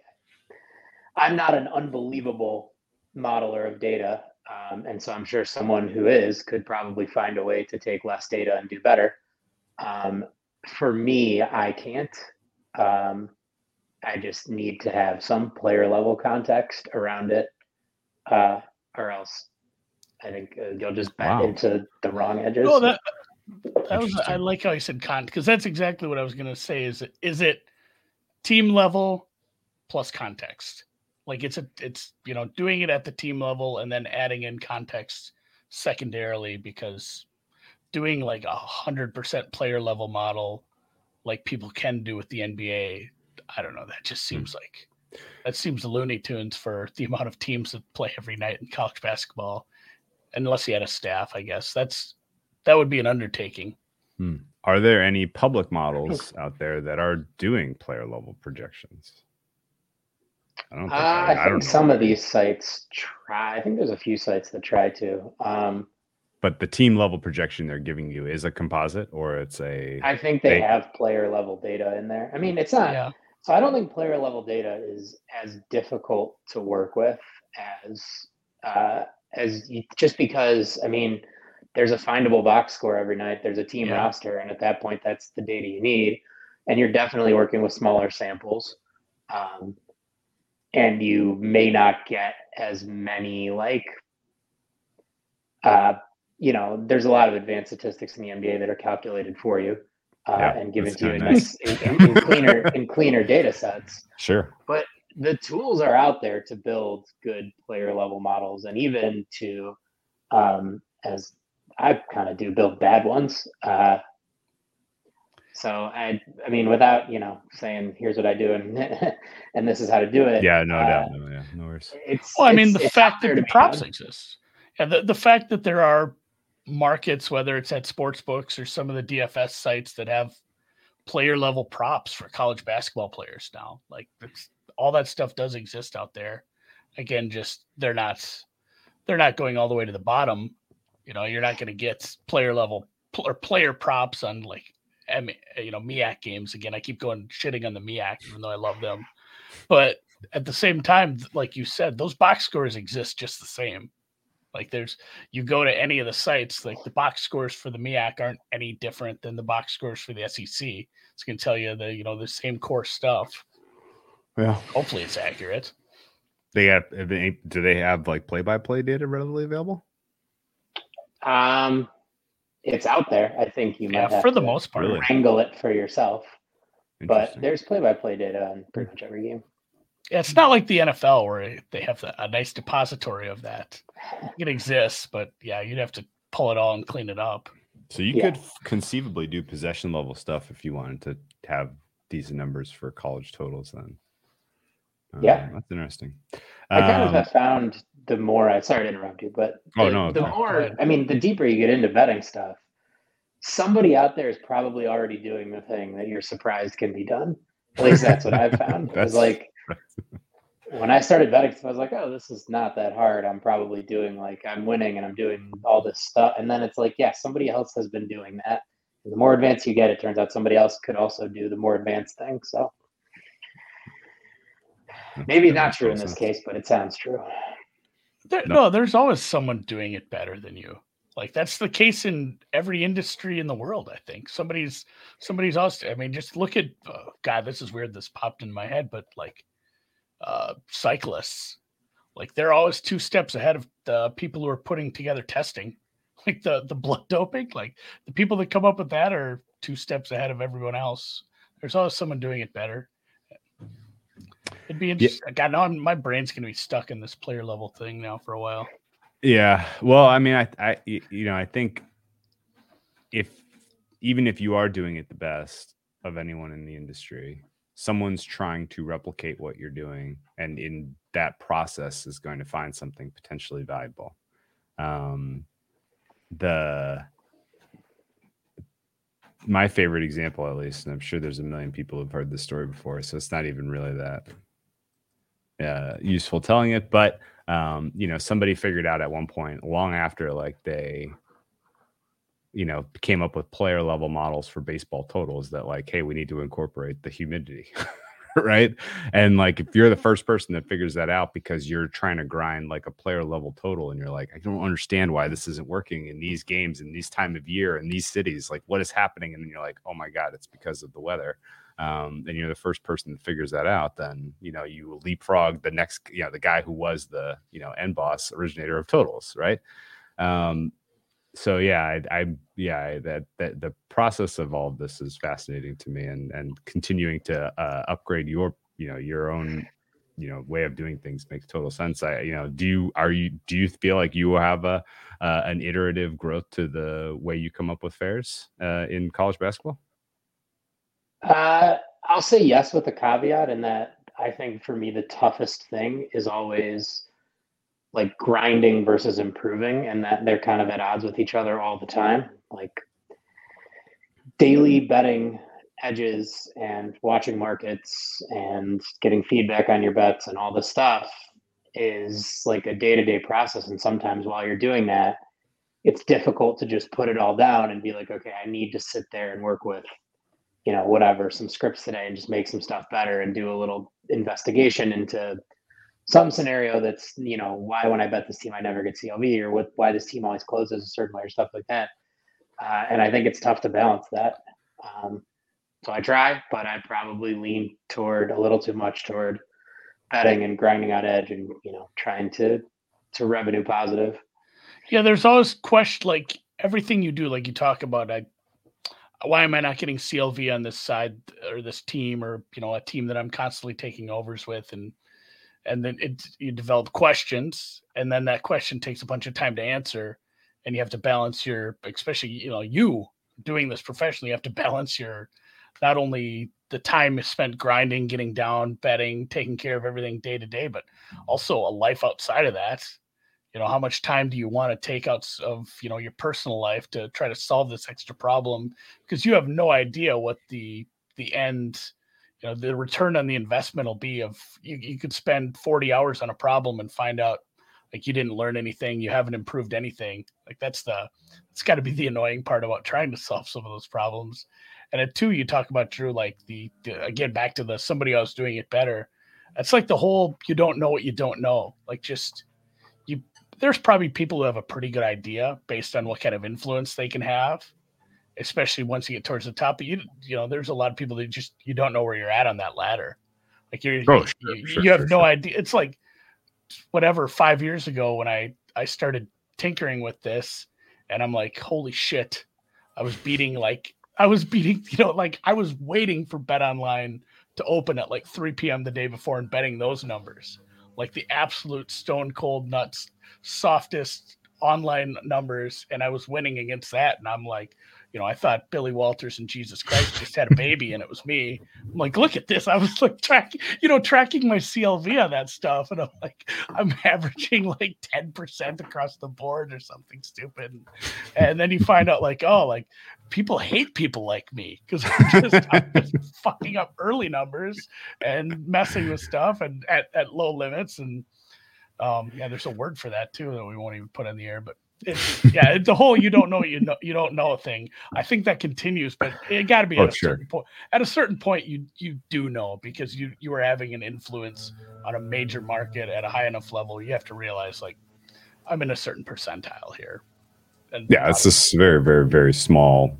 I'm not an unbelievable modeler of data. Um, and so I'm sure someone who is could probably find a way to take less data and do better. Um, for me, I can't. Um, I just need to have some player level context around it, uh, or else I think uh, you'll just back wow. into the wrong edges. Oh, that, that was, I like how you said context, because that's exactly what I was going to say. Is it, is it team level plus context? Like it's a, it's, you know, doing it at the team level and then adding in context secondarily, because doing like a hundred percent player level model, like people can do with the N B A, I don't know. That just seems hmm. like, that seems Looney Tunes for the amount of teams that play every night in college basketball, unless you had a staff, I guess that's, that would be an undertaking. Hmm. Are there any public models out there that are doing player level projections? I, don't think, uh, I, I, I think don't some know. Of these sites try. I think there's a few sites that try to. Um, but the team level projection they're giving you is a composite, or it's a. I think they data. have player level data in there. I mean, it's not. Yeah. So I don't think player level data is as difficult to work with as uh, as you, just because I mean, there's a findable box score every night. There's a team yeah. roster, and at that point, that's the data you need, and you're definitely working with smaller samples. Um, And you may not get as many, like, uh, you know, there's a lot of advanced statistics in the N B A that are calculated for you uh, yeah, and given to you in, nice. in, in, in cleaner in cleaner data sets. Sure. But the tools are out there to build good player level models, and even to, um, as I kind of do, build bad ones. Uh, So I, I mean, without, you know, saying here's what I do and and this is how to do it. Yeah, no uh, doubt, no, yeah, no worries. It's, well, I mean, the fact that the props exist, and yeah, the, the fact that there are markets, whether it's at sports books or some of the D F S sites that have player level props for college basketball players now, like it's, all that stuff does exist out there. Again, just they're not they're not going all the way to the bottom. You know, you're not going to get player level or player props on like. M, you know, M E A C games. Again, I keep going shitting on the M E A C, even though I love them. But at the same time, like you said, those box scores exist just the same. Like there's, you go to any of the sites, like the box scores for the M E A C aren't any different than the box scores for the S E C. It's going to tell you the, you know, the same core stuff. Yeah. Hopefully it's accurate. They have, do they have like play-by-play data readily available? Um, It's out there. I think you might yeah, have for the to most part, wrangle it for yourself. But there's play-by-play data on pretty much every game. Yeah, it's not like the N F L where they have a nice depository of that. It exists, but yeah, you'd have to pull it all and clean it up. So you yeah. could conceivably do possession-level stuff if you wanted to have decent numbers for college totals then. Yeah, um, that's interesting. I kind um, of have found the more I sorry to interrupt you, but the, oh, no, the no. more I mean, the deeper you get into betting stuff, somebody out there is probably already doing the thing that you're surprised can be done. At least that's what I've found. It was like when I started betting, I was like, oh, this is not that hard. I'm probably doing like I'm winning and I'm doing all this stuff. And then it's like, yeah, somebody else has been doing that. And the more advanced you get, it turns out somebody else could also do the more advanced thing. So. Maybe not true in this case, but it sounds true. There, no. no, there's always someone doing it better than you. Like that's the case in every industry in the world. I think somebody's somebody's also. I mean, just look at oh, God. This is weird. This popped in my head, but like uh, cyclists, like they're always two steps ahead of the people who are putting together testing, like the the blood doping. Like the people that come up with that are two steps ahead of everyone else. There's always someone doing it better. It'd be interesting. Yeah. God, now I'm, my brain's going to be stuck in this player level thing now for a while. Yeah. Well, I mean, I, I, you know, I think if even if you are doing it the best of anyone in the industry, someone's trying to replicate what you're doing, and in that process is going to find something potentially valuable. Um, the my favorite example, at least, and I'm sure there's a million people who've heard this story before, so it's not even really that uh, useful telling it. But, um, you know, somebody figured out at one point, long after, like, they you know, came up with player level models for baseball totals that like, hey, we need to incorporate the humidity, right? And like, if you're the first person that figures that out because you're trying to grind like a player level total and you're like, I don't understand why this isn't working in these games, in these time of year, in these cities, like what is happening? And then you're like, oh my God, it's because of the weather. Um, and you're the first person that figures that out, then, you know, you leapfrog the next, you know, the guy who was the, you know, end boss originator of totals. Right. Um, so, yeah, I, I yeah, I, that, that the process of all of this is fascinating to me, and, and continuing to uh, upgrade your, you know, your own, you know, way of doing things makes total sense. I, you know, do you, are you, do you feel like you have a, uh, an iterative growth to the way you come up with fares uh, in college basketball? Uh, I'll say yes with a caveat in that I think for me, the toughest thing is always like grinding versus improving, and that they're kind of at odds with each other all the time. Like daily betting edges and watching markets and getting feedback on your bets and all this stuff is like a day-to-day process. And sometimes while you're doing that, it's difficult to just put it all down and be like, okay, I need to sit there and work with, you know, whatever, some scripts today and just make some stuff better and do a little investigation into some scenario that's, you know, why when I bet this team, I never get C L V, or what, why this team always closes a certain way or stuff like that. Uh, and I think it's tough to balance that. Um, so I try, but I probably lean toward a little too much toward betting and grinding out edge and, you know, trying to, to revenue positive. Yeah. There's always question, like everything you do, like you talk about, I, why am I not getting C L V on this side or this team, or, you know, a team that I'm constantly taking overs with? And, and then it, you develop questions, and then that question takes a bunch of time to answer, and you have to balance your, especially, you know, you doing this professionally, you have to balance your, not only the time spent grinding, getting down, betting, taking care of everything day to day, but also a life outside of that. You know, how much time do you want to take out of, you know, your personal life to try to solve this extra problem? Because you have no idea what the, the end, you know, the return on the investment will be of, you, you could spend forty hours on a problem and find out like you didn't learn anything. You haven't improved anything. Like that's the, it's gotta be the annoying part about trying to solve some of those problems. And at two, you talk about, Drew, like the, the again, back to the, somebody else doing it better. That's like the whole, you don't know what you don't know. Like just you, there's probably people who have a pretty good idea based on what kind of influence they can have, especially once you get towards the top. But you, you know, there's a lot of people that just, you don't know where you're at on that ladder. Like you're, oh, sure, you, sure, you have sure, no sure. idea. It's like whatever, five years ago when I, I started tinkering with this, and I'm like, holy shit, I was beating like, I was beating, you know, like I was waiting for Bet Online to open at like three p.m. the day before and betting those numbers, like the absolute stone cold nuts, softest online numbers. And I was winning against that. And I'm like, you know, I thought Billy Walters and Jesus Christ just had a baby and it was me. I'm like, look at this. I was like tracking, you know, tracking my C L V on that stuff. And I'm like, I'm averaging like ten percent across the board or something stupid. And then you find out like, oh, like people hate people like me because I'm just, I'm just fucking up early numbers and messing with stuff and at, at low limits. And um, yeah, there's a word for that too that we won't even put in the air, but it's, yeah, it's the whole you don't know you know you don't know thing. I think that continues, but it got to be oh, at a sure. certain point. At a certain point, you you do know because you you are having an influence on a major market at a high enough level. You have to realize like I'm in a certain percentile here. And yeah, it's this very very very small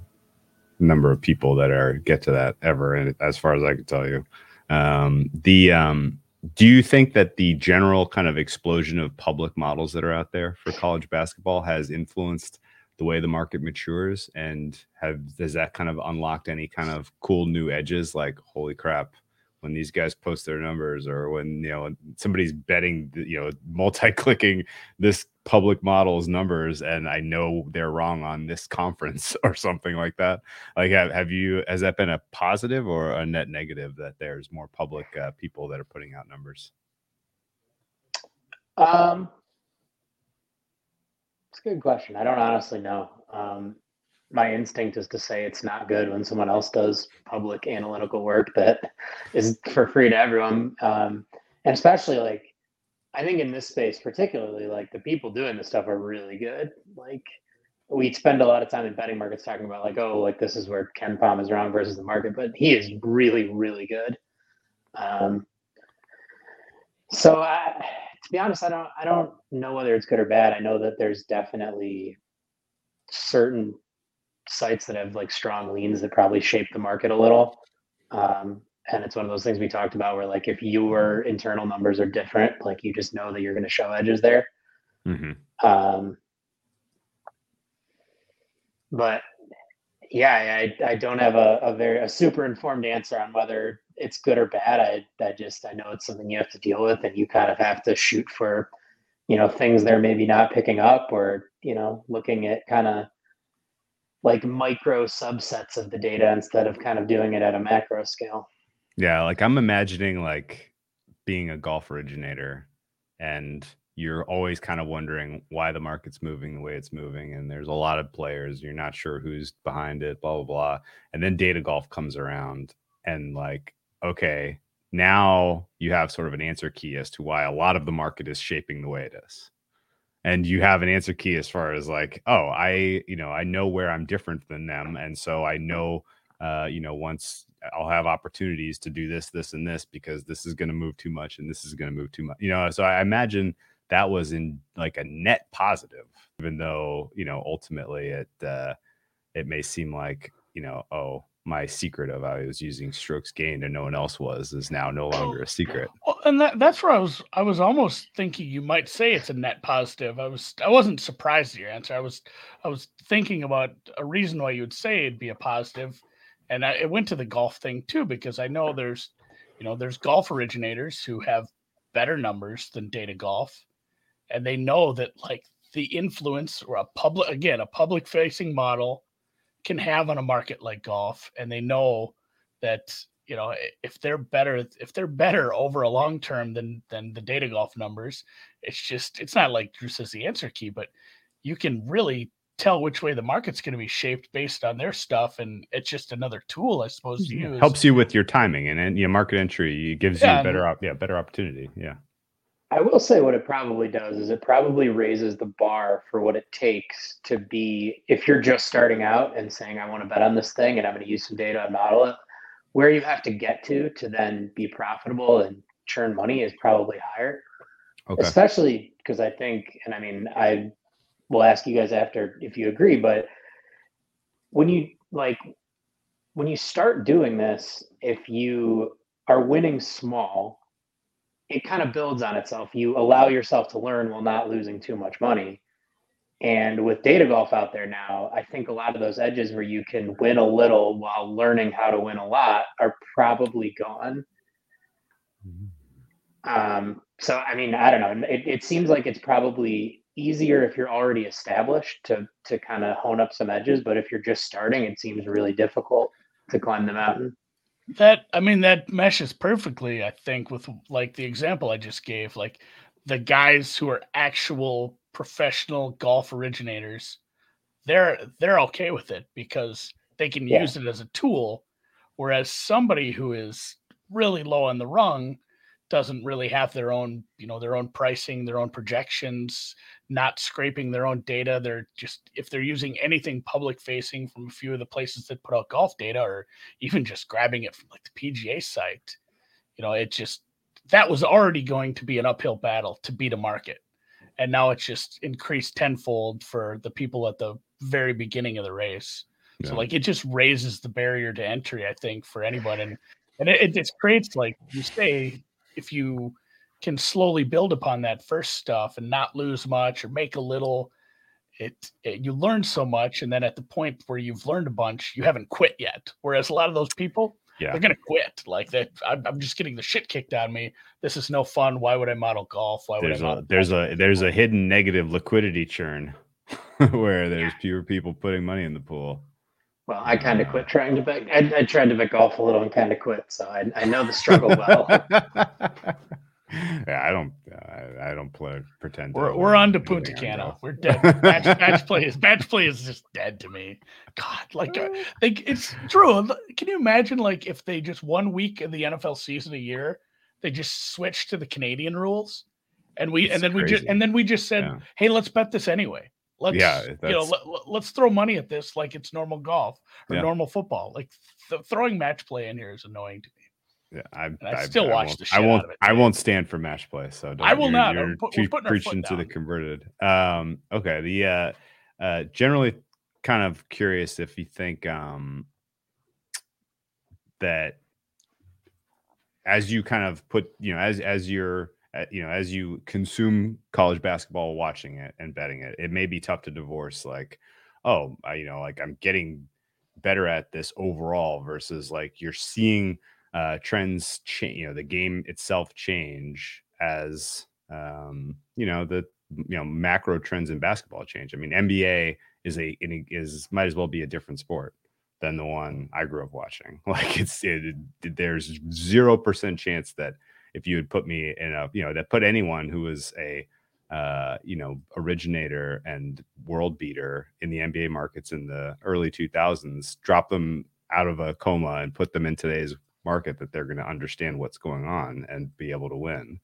number of people that are get to that ever, and as far as I can tell you, um, the. Um, Do you think that the general kind of explosion of public models that are out there for college basketball has influenced the way the market matures, and have, has that kind of unlocked any kind of cool new edges? Like, holy crap, when these guys post their numbers, or when, you know, somebody's betting, you know, multi-clicking this public model's numbers, and I know they're wrong on this conference or something like that. Like, have, have you, has that been a positive or a net negative that there's more public uh, people that are putting out numbers? Um, it's a good question. I don't honestly know. Um, My instinct is to say it's not good when someone else does public analytical work that is for free to everyone. Um, and especially like, I think in this space, particularly like the people doing this stuff are really good. Like we spend a lot of time in betting markets talking about like, oh, like this is where Ken Pom is wrong versus the market, but he is really, really good. Um, so I, to be honest, I don't, I don't know whether it's good or bad. I know that there's definitely certain sites that have like strong leans that probably shape the market a little. Um, and it's one of those things we talked about where like, if your internal numbers are different, like you just know that you're going to show edges there. Mm-hmm. Um, but yeah, I, I don't have a, a very, a super informed answer on whether it's good or bad. I, I just, I know it's something you have to deal with, and you kind of have to shoot for, you know, things they're maybe not picking up, or, you know, looking at kind of like micro subsets of the data instead of kind of doing it at a macro scale. Yeah. Like I'm imagining like being a golf originator, and you're always kind of wondering why the market's moving the way it's moving. And there's a lot of players. You're not sure who's behind it, blah, blah, blah. And then Data Golf comes around and like, okay, now you have sort of an answer key as to why a lot of the market is shaping the way it is. And you have an answer key as far as like, oh, I, you know, I know where I'm different than them. And so I know, uh, you know, once I'll have opportunities to do this, this, and this, because this is going to move too much and this is going to move too much. You know, so I imagine that was in like a net positive, even though, you know, ultimately it, uh, it may seem like, you know, oh, my secret of I was using strokes gained and no one else was is now no longer a secret. Well, and that, that's where I was, I was almost thinking you might say it's a net positive. I was, I wasn't surprised at your answer. I was, I was thinking about a reason why you would say it'd be a positive. And I, it went to the golf thing too, because I know there's, you know, there's golf originators who have better numbers than Data Golf. And they know that like the influence or a public, again, a public facing model can have on a market like golf. And they know that, you know, if they're better, if they're better over a long term than, than the Data Golf numbers, it's just, it's not like Drew says the answer key, but you can really tell which way the market's going to be shaped based on their stuff. And it's just another tool, I suppose, to yeah. use. Helps you with your timing and, and your market entry. It gives yeah, you better, op- yeah, better opportunity. Yeah. I will say what it probably does is it probably raises the bar for what it takes to be, if you're just starting out and saying, I want to bet on this thing and I'm going to use some data and model it, where you have to get to, to then be profitable and churn money is probably higher. Okay. Especially because I think, and I mean, I will ask you guys after if you agree, but when you like, when you start doing this, if you are winning small, it kind of builds on itself. You allow yourself to learn while not losing too much money. And with Data Golf out there now, I think a lot of those edges where you can win a little while learning how to win a lot are probably gone. Um, so, I mean, I don't know. It, it seems like it's probably easier if you're already established to, to kind of hone up some edges. But if you're just starting, it seems really difficult to climb the mountain. That, I mean, that meshes perfectly, I think, with like the example I just gave, like the guys who are actual professional golf originators, they're, they're okay with it because they can yeah. use it as a tool. Whereas somebody who is really low on the rung doesn't really have their own, you know, their own pricing, their own projections, not scraping their own data. They're just, if they're using anything public facing from a few of the places that put out golf data, or even just grabbing it from like the P G A site, you know, it just, that was already going to be an uphill battle to beat a market. And now it's just increased tenfold for the people at the very beginning of the race. Yeah. So like, it just raises the barrier to entry, I think, for anyone. And, and it, it just creates, like you say, if you can slowly build upon that first stuff and not lose much or make a little, it, it you learn so much. And then at the point where you've learned a bunch, you haven't quit yet. Whereas a lot of those people, yeah. they're going to quit. Like that, I'm, I'm just getting the shit kicked out of me. This is no fun. Why would I model golf? Why would there's I model a, there's golf? a There's a hidden negative liquidity churn where there's yeah. fewer people putting money in the pool. Well, I kind of quit trying to bet. I, I tried to bet golf a little and kind of quit, so I, I know the struggle well. yeah, I don't, I, I don't play pretend. We're we're on to Punta Cana. We're dead. Batch, batch play is batch play is just dead to me. God, like, like it's true. Can you imagine, like, if they just one week in the N F L season a year, they just switched to the Canadian rules, and we That's and then crazy. we just and then we just said, yeah. hey, let's bet this anyway. Let's, yeah, you know, let, let's throw money at this like it's normal golf or yeah. normal football. Like th- throwing match play in here is annoying to me. Yeah, I, I, I still I watch the shit I won't. Out of it, I won't stand for match play. So don't, I will you're, not. You're put, we're putting preaching to the converted. Um, okay. The uh, uh, generally kind of curious if you think um, that as you kind of put, you know, as as you're. You know, as you consume college basketball, watching it and betting it, it may be tough to divorce like, oh, I, you know, like I'm getting better at this overall versus like you're seeing uh, trends change, you know, the game itself change as, um, you know, the, you know, macro trends in basketball change. I mean, N B A is a, is might as well be a different sport than the one I grew up watching. Like it's, it, there's zero percent chance that, if you had put me in a, you know, that put anyone who was a, uh, you know, originator and world beater in the N B A markets in the early two thousands, drop them out of a coma and put them in today's market, that they're going to understand what's going on and be able to win.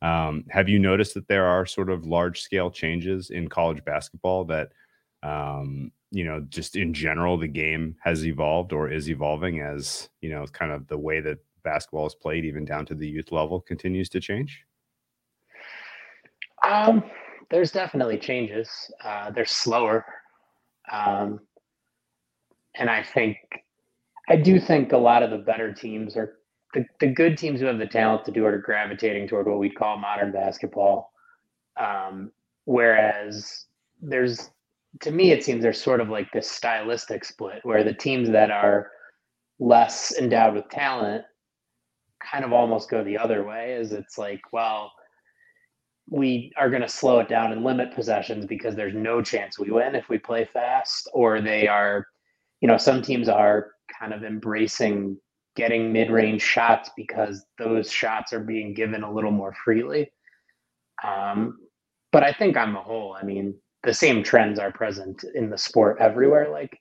Um, have you noticed that there are sort of large scale changes in college basketball that, um, you know, just in general, the game has evolved or is evolving as, you know, kind of the way that basketball is played, even down to the youth level, continues to change? Um, there's definitely changes. Uh, they're slower. Um, and I think, I do think a lot of the better teams are, the, the good teams who have the talent to do it are gravitating toward what we'd call modern basketball. Um, whereas there's, to me, it seems there's sort of like this stylistic split where the teams that are less endowed with talent kind of almost go the other way, is it's like, well, we are going to slow it down and limit possessions because there's no chance we win if we play fast. Or they are, you know, some teams are kind of embracing getting mid-range shots because those shots are being given a little more freely. Um, but I think on the whole, I mean, the same trends are present in the sport everywhere. Like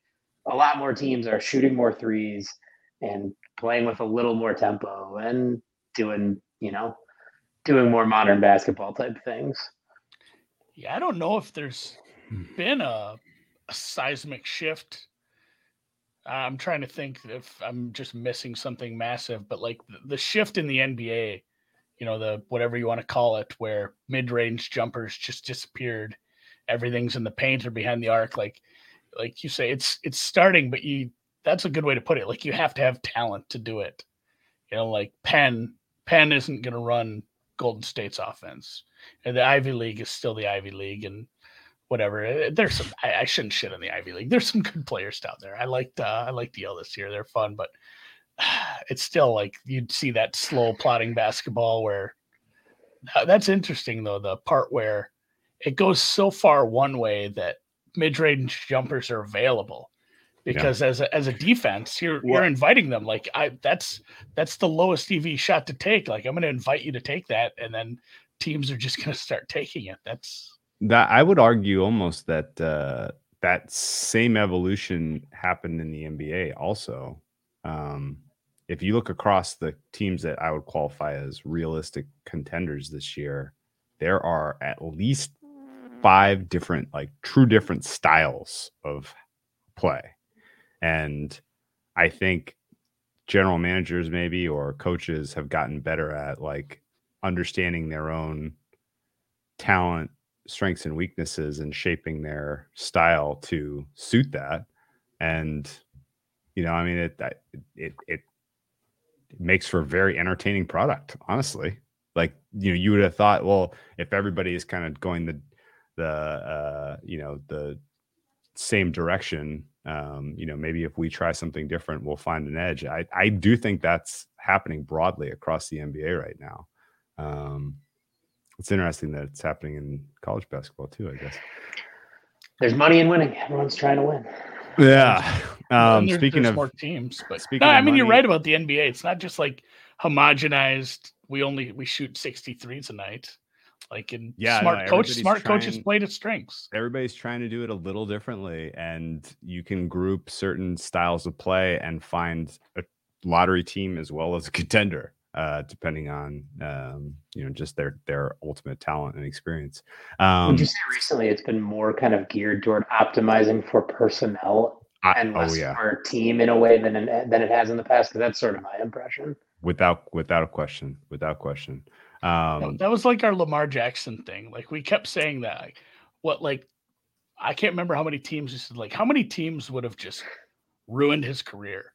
a lot more teams are shooting more threes and playing with a little more tempo and doing, you know, doing more modern basketball type things. Yeah, I don't know if there's been a, a seismic shift. I'm trying to think if I'm just missing something massive, but like the, the shift in the N B A, you know, the whatever you want to call it, where mid-range jumpers just disappeared. Everything's in the paint or behind the arc. Like, like you say, it's, it's starting, but you, that's a good way to put it. Like you have to have talent to do it. You know, like Penn, Penn isn't going to run Golden State's offense, and the Ivy League is still the Ivy League and whatever. There's some, I, I shouldn't shit on the Ivy League. There's some good players down there. I liked, uh, I liked Yale this year. They're fun, but it's still like, you'd see that slow plotting basketball where that's interesting though. The part where it goes so far one way that mid-range jumpers are available. Because yeah. as a, as a defense, you're well, you're inviting them. Like I, that's that's the lowest E V shot to take. Like I'm going to invite you to take that, and then teams are just going to start taking it. That's that. I would argue almost that uh, that same evolution happened in the N B A also. Um, if you look across the teams that I would qualify as realistic contenders this year, there are at least five different, like true different styles of play. And I think general managers maybe or coaches have gotten better at like understanding their own talent, strengths and weaknesses and shaping their style to suit that. And, you know, I mean, it it it makes for a very entertaining product, honestly. Like, you know, you would have thought, well, if everybody is kind of going the, the uh, you know, the same direction, Um, you know, maybe if we try something different, we'll find an edge. I, I do think that's happening broadly across the N B A right now. Um, it's interesting that it's happening in college basketball too, I guess. There's money in winning. Everyone's trying to win. Yeah. Um, there, speaking of more teams, but no, I mean, money, you're right about the N B A. It's not just like homogenized. We only, we shoot sixty-threes a night. Like in yeah, smart no, coach, smart trying, coaches play to strengths. Everybody's trying to do it a little differently, and you can group certain styles of play and find a lottery team as well as a contender. uh, depending on, um, you know, just their, their ultimate talent and experience. Um, Would you say recently it's been more kind of geared toward optimizing for personnel I, and less oh, yeah. for a team in a way than, than it has in the past? Because that's sort of my impression. Without, without a question, without question. Um, that was like our Lamar Jackson thing. Like we kept saying that, like, what, like, I can't remember how many teams this is like, how many teams would have just ruined his career?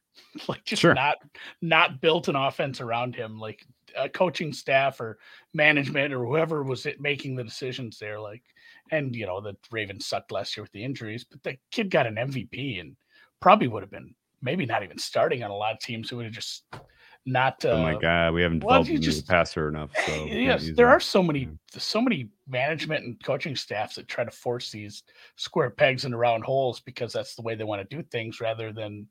Like just sure. not, not built an offense around him, like a coaching staff or management or whoever was it making the decisions there. Like, and you know, the Ravens sucked last year with the injuries, but the kid got an M V P and probably would have been maybe not even starting on a lot of teams who would have just not, uh, oh my God, we haven't developed well, just, the passer enough. So yes, there are so many, so many management and coaching staffs that try to force these square pegs into round holes because that's the way they want to do things rather than,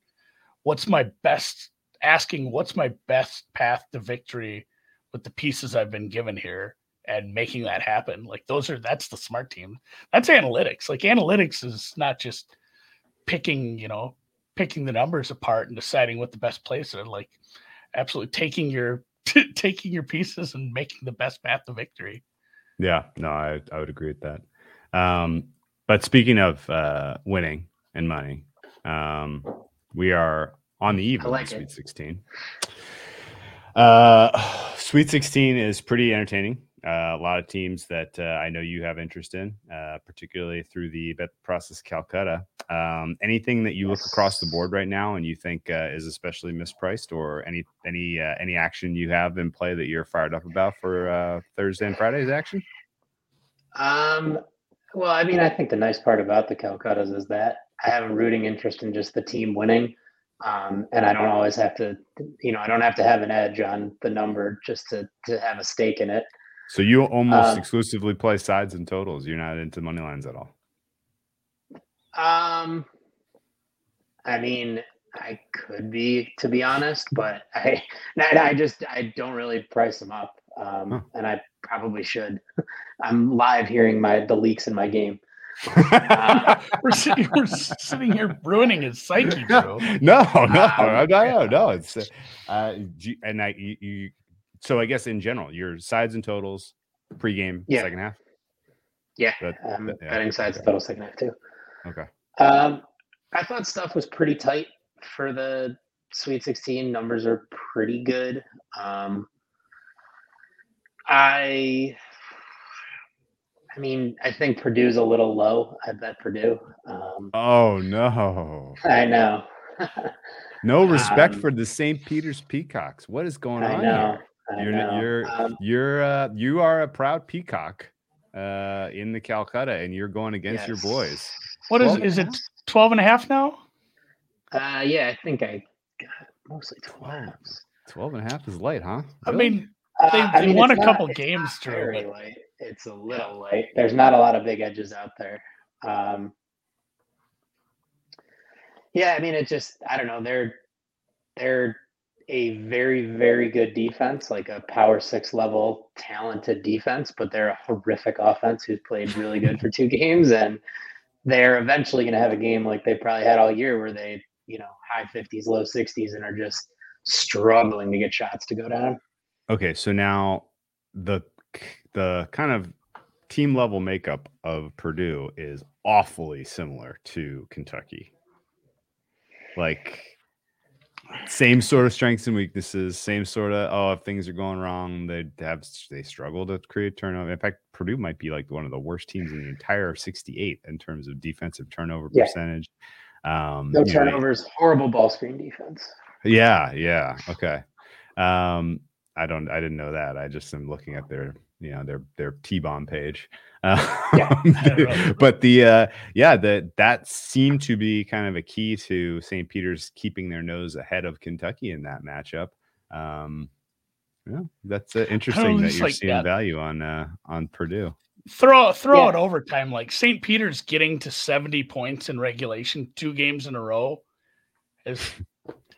What's my best asking? What's my best path to victory with the pieces I've been given here and making that happen? Like those are, that's the smart team. That's analytics. Like analytics is not just picking, you know, picking the numbers apart and deciding what the best plays are. Like absolutely taking your, t- taking your pieces and making the best path to victory. Yeah, no, I, I would agree with that. Um, but speaking of uh, winning and money, um, we are on the eve of like Sweet sixteen. Uh, Sweet sixteen is pretty entertaining. Uh, a lot of teams that uh, I know you have interest in, uh, particularly through the Bet Process Calcutta. Um, anything that you yes. look across the board right now and you think uh, is especially mispriced, or any any uh, any action you have in play that you're fired up about for uh, Thursday and Friday's action? Um. Well, I mean, I think the nice part about the Calcuttas is that I have a rooting interest in just the team winning. Um, and I don't always have to, you know, I don't have to have an edge on the number just to, to have a stake in it. So you almost um, exclusively play sides and totals. You're not into money lines at all. Um, I mean, I could be, to be honest, but I, I just, I don't really price them up. Um, huh. and I probably should. I'm live hearing my, the leaks in my game. uh, we're, sitting, we're sitting here ruining his psyche, bro. No, no, um, no, no. It's uh, and I, you, you, so I guess in general, your sides and totals pregame, yeah. second half, yeah. That, um, that, yeah. Betting sides and totals second half, too. Okay. Um, I thought stuff was pretty tight for the Sweet sixteen, numbers are pretty good. Um, I. I mean, I think Purdue's a little low. I bet Purdue. Um, oh, no. I know. No respect um, for the Saint Peter's Peacocks. What is going I on know, here? I you're, know. You're, um, you're, uh, you are a proud peacock uh, in the Calcutta, and you're going against yes. your boys. What is is it twelve and a half now? Uh, yeah, I think I got mostly twelve. twelve and a half is light, huh? Really? I mean, they, they uh, I mean, won a not, couple games, Drew. Very light. It's a little light. There's not a lot of big edges out there. Um, yeah, I mean, it just, I don't know. They're they're a very, very good defense, like a power six level talented defense, but they're a horrific offense who's played really good for two games. And they're eventually going to have a game like they probably had all year where they, you know, high fifties, low sixties, and are just struggling to get shots to go down. Okay, so now the... the kind of team level makeup of Purdue is awfully similar to Kentucky. Like same sort of strengths and weaknesses, same sort of, oh, if things are going wrong, they have, they struggle to create turnover. In fact, Purdue might be like one of the worst teams in the entire sixty-eight in terms of defensive turnover yeah. percentage. Um, no turnovers, know, horrible ball screen defense. Yeah. Yeah. Okay. Um, I don't, I didn't know that. I just am looking at their, you know, their, their T-bomb page. Uh, yeah, but the, uh, yeah, the, that seemed to be kind of a key to Saint Peter's keeping their nose ahead of Kentucky in that matchup. Um, yeah, that's uh, interesting that you're like seeing that value on, uh, on Purdue. Throw, throw yeah. it overtime. Like Saint Peter's getting to seventy points in regulation, two games in a row is,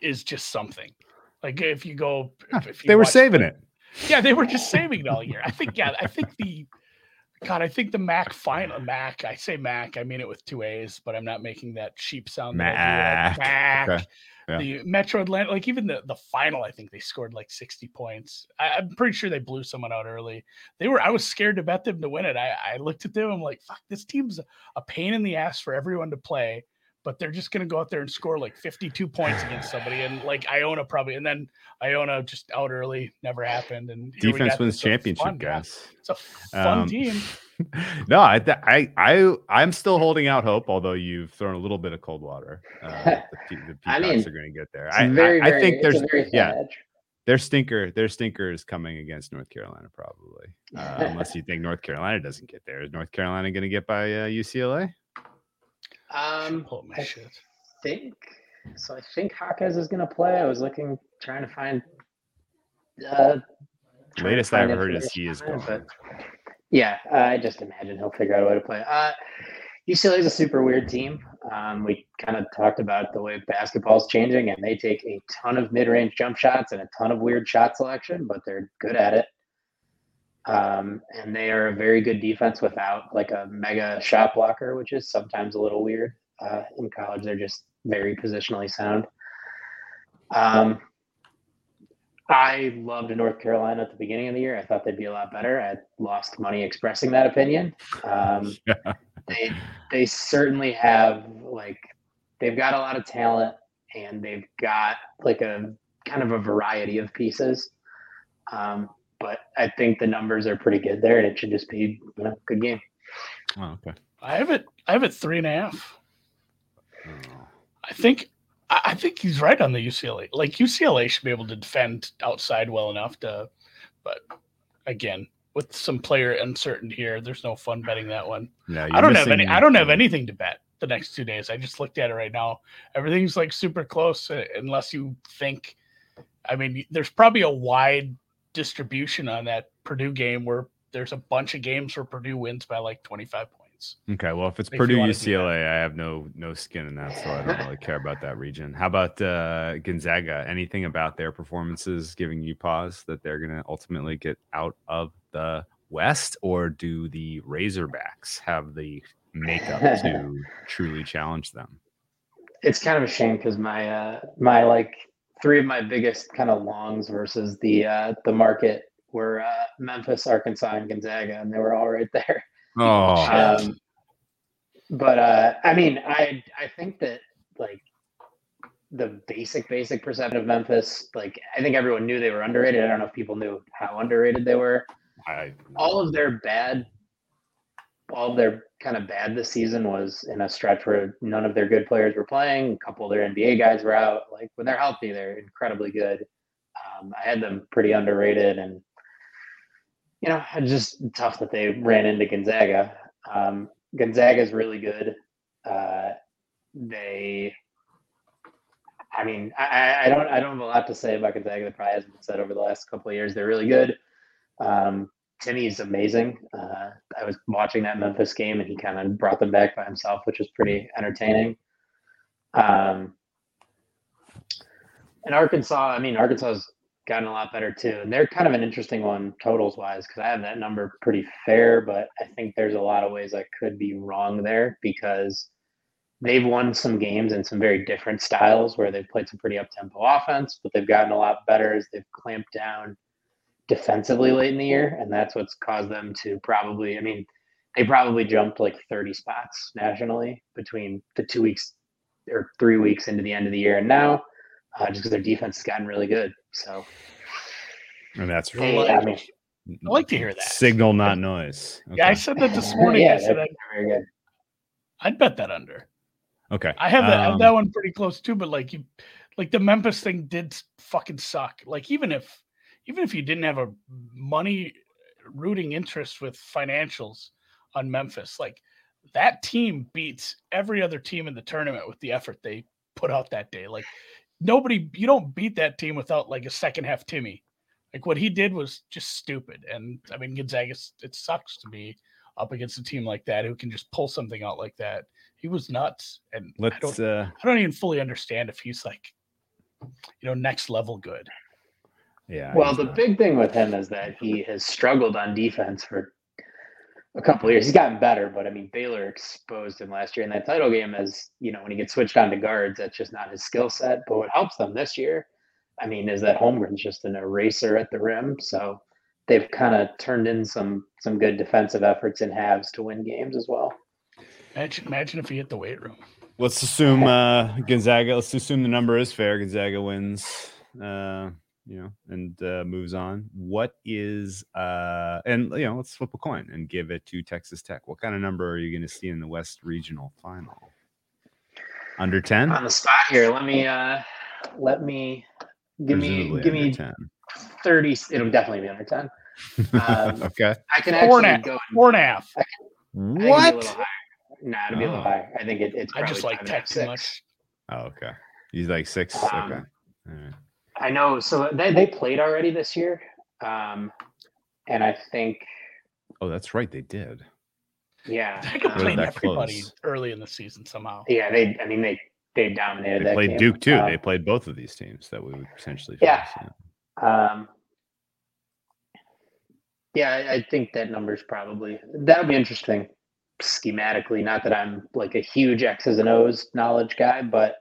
is just something. Like if you go, if you they were saving it. it. Yeah, they were just saving it all year. I think, yeah, I think the God, I think the MAC final. MAC. I say MAC. I mean it with two A's, but I'm not making that sheep sound. MAC. MAC. Okay. Yeah. The Metro Atlanta, like even the, the final, I think they scored like sixty points. I, I'm pretty sure they blew someone out early. They were, I was scared to bet them to win it. I, I looked at them. I'm like, fuck, this team's a pain in the ass for everyone to play, but they're just going to go out there and score like fifty-two points against somebody. And like Iona probably, and then Iona just out early, never happened. And defense wins championship, fun, guys. It's a fun um, team. No, I, I, I, I'm still holding out hope. Although you've thrown a little bit of cold water, uh, the, the Peacocks I mean, are going to get there. I, very, I, I very, think there's, yeah, edge. their stinker, their stinker is coming against North Carolina probably, uh, unless you think North Carolina doesn't get there. Is North Carolina going to get by uh, U C L A? Um, pull my I shit. think so. I think Hawkes is going to play. I was looking, trying to find. Uh, the latest I've heard is he is going. But... Yeah, uh, I just imagine he'll figure out a way to play. Uh, U C L A is a super weird team. Um, we kind of talked about the way basketball is changing, and they take a ton of mid-range jump shots and a ton of weird shot selection, but they're good at it. Um, and they are a very good defense without like a mega shot blocker, which is sometimes a little weird. Uh, in college, they're just very positionally sound. Um, I loved North Carolina at the beginning of the year. I thought they'd be a lot better. I lost money expressing that opinion. Um, yeah. They they certainly have, like, they've got a lot of talent, and they've got, like, a kind of a variety of pieces. Um, but I think the numbers are pretty good there, and it should just be, you know, a good game. Oh, okay. I have it, I have it three and a half. Oh. I think – I think he's right on the U C L A. Like U C L A should be able to defend outside well enough to, but again, with some player uncertainty here, there's no fun betting that one. No, I don't have any. I don't have anything to bet the next two days. I just looked at it right now. Everything's like super close, unless you think. I mean, there's probably a wide distribution on that Purdue game where there's a bunch of games where Purdue wins by like twenty-five points. Okay, well, if it's if Purdue U C L A, I have no no skin in that, so I don't really care about that region. How about uh, Gonzaga? Anything about their performances giving you pause that they're going to ultimately get out of the West, or do the Razorbacks have the makeup to truly challenge them? It's kind of a shame because my uh, my like three of my biggest kind of longs versus the uh, the market were uh, Memphis, Arkansas, and Gonzaga, and they were all right there. Oh, um, but uh, I mean, I I think that like the basic basic perception of Memphis, like I think everyone knew they were underrated. I don't know if people knew how underrated they were. I, all of their bad, all of their kind of bad this season was in a stretch where none of their good players were playing. A couple of their N B A guys were out. Like when they're healthy, they're incredibly good. Um, I had them pretty underrated and. You know, it's just tough that they ran into Gonzaga. Um, Gonzaga's really good. Uh, they, I mean, I, I don't, I don't have a lot to say about Gonzaga that probably hasn't been said over the last couple of years. They're really good. Um, Timmy's amazing. Uh, I was watching that Memphis game, and he kind of brought them back by himself, which was pretty entertaining. Um, and Arkansas, I mean, Arkansas's gotten a lot better too. And they're kind of an interesting one totals wise, because I have that number pretty fair, but I think there's a lot of ways I could be wrong there because they've won some games in some very different styles where they've played some pretty up tempo offense, but they've gotten a lot better as they've clamped down defensively late in the year. And that's what's caused them to probably, I mean, they probably jumped like thirty spots nationally between the two weeks or three weeks into the end of the year. And now, Uh, just because their defense has gotten really good. So, and that's really, hey, I, mean, I like to hear that. Signal, not noise. Okay. Yeah, I said that this morning. yeah, I said I'd, very good. I'd bet that under. Okay. I have that, um, I have that one pretty close too, but like you, like the Memphis thing did fucking suck. Like even if, even if you didn't have a money rooting interest with financials on Memphis, like that team beats every other team in the tournament with the effort they put out that day. Like, Nobody, you don't beat that team without like a second half Timmy. Like what he did was just stupid. And I mean, Gonzaga, it sucks to be up against a team like that who can just pull something out like that. He was nuts. And let's, I don't, uh, I don't even fully understand if he's like, you know, next level good. Yeah. Well, the not. big thing with him is that he has struggled on defense for a couple of years. He's gotten better, but I mean, Baylor exposed him last year in that title game as, you know, when he gets switched on to guards, that's just not his skill set. But what helps them this year, I mean, is that Holmgren's just an eraser at the rim. So they've kind of turned in some some good defensive efforts in halves to win games as well. Imagine, imagine if he hit the weight room. Let's assume uh, Gonzaga. Let's assume the number is fair. Gonzaga wins, uh, you know, and uh, moves on. What is uh, and you know, let's flip a coin and give it to Texas Tech. What kind of number are you going to see in the West Regional Final? Under ten. On the spot here. Let me uh, let me give Presumably me give me ten. thirty. It'll definitely be under ten. Um, okay. I can actually four and a, go and, four and a half. I can, what? I can do a little Nah, it'll be oh. a little higher. I think it, it's probably I just like Tech too much. Oh, okay. He's like six. Um, okay. All right. I know. So they, they played already this year. Um, and I think. Oh, that's right. They did. Yeah. They could um, play everybody close. Early in the season somehow. Yeah. They, I mean, they, they dominated they that game. They played Duke too. Um, they played both of these teams that we would potentially. Yeah. Face, yeah. Um, yeah. I, I think that number's probably, that'll be interesting. Schematically, not that I'm like a huge X's and O's knowledge guy, but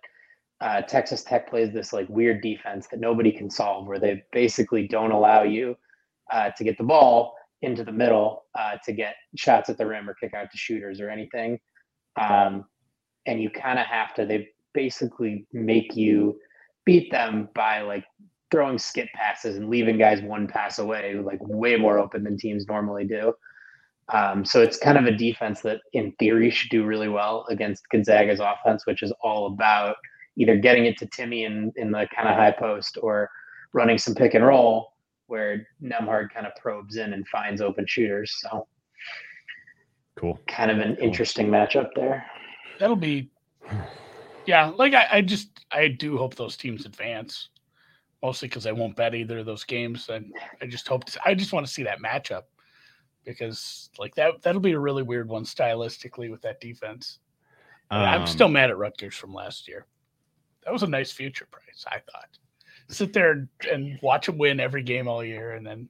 uh, Texas Tech plays this like weird defense that nobody can solve, where they basically don't allow you uh, to get the ball into the middle uh, to get shots at the rim or kick out to shooters or anything. Um, and you kind of have to, they basically make you beat them by like throwing skip passes and leaving guys one pass away, like way more open than teams normally do. Um, so it's kind of a defense that in theory should do really well against Gonzaga's offense, which is all about either getting it to Timmy in, in the kind of high post or running some pick and roll where Nembhard kind of probes in and finds open shooters. So cool. Kind of an cool. interesting matchup there. That'll be, yeah. Like I, I just, I do hope those teams advance mostly because I won't bet either of those games. And I just hope, to, I just want to see that matchup. Because like that, that'll be a really weird one stylistically with that defense. Um, I'm still mad at Rutgers from last year. That was a nice future price, I thought. Sit there and watch them win every game all year, and then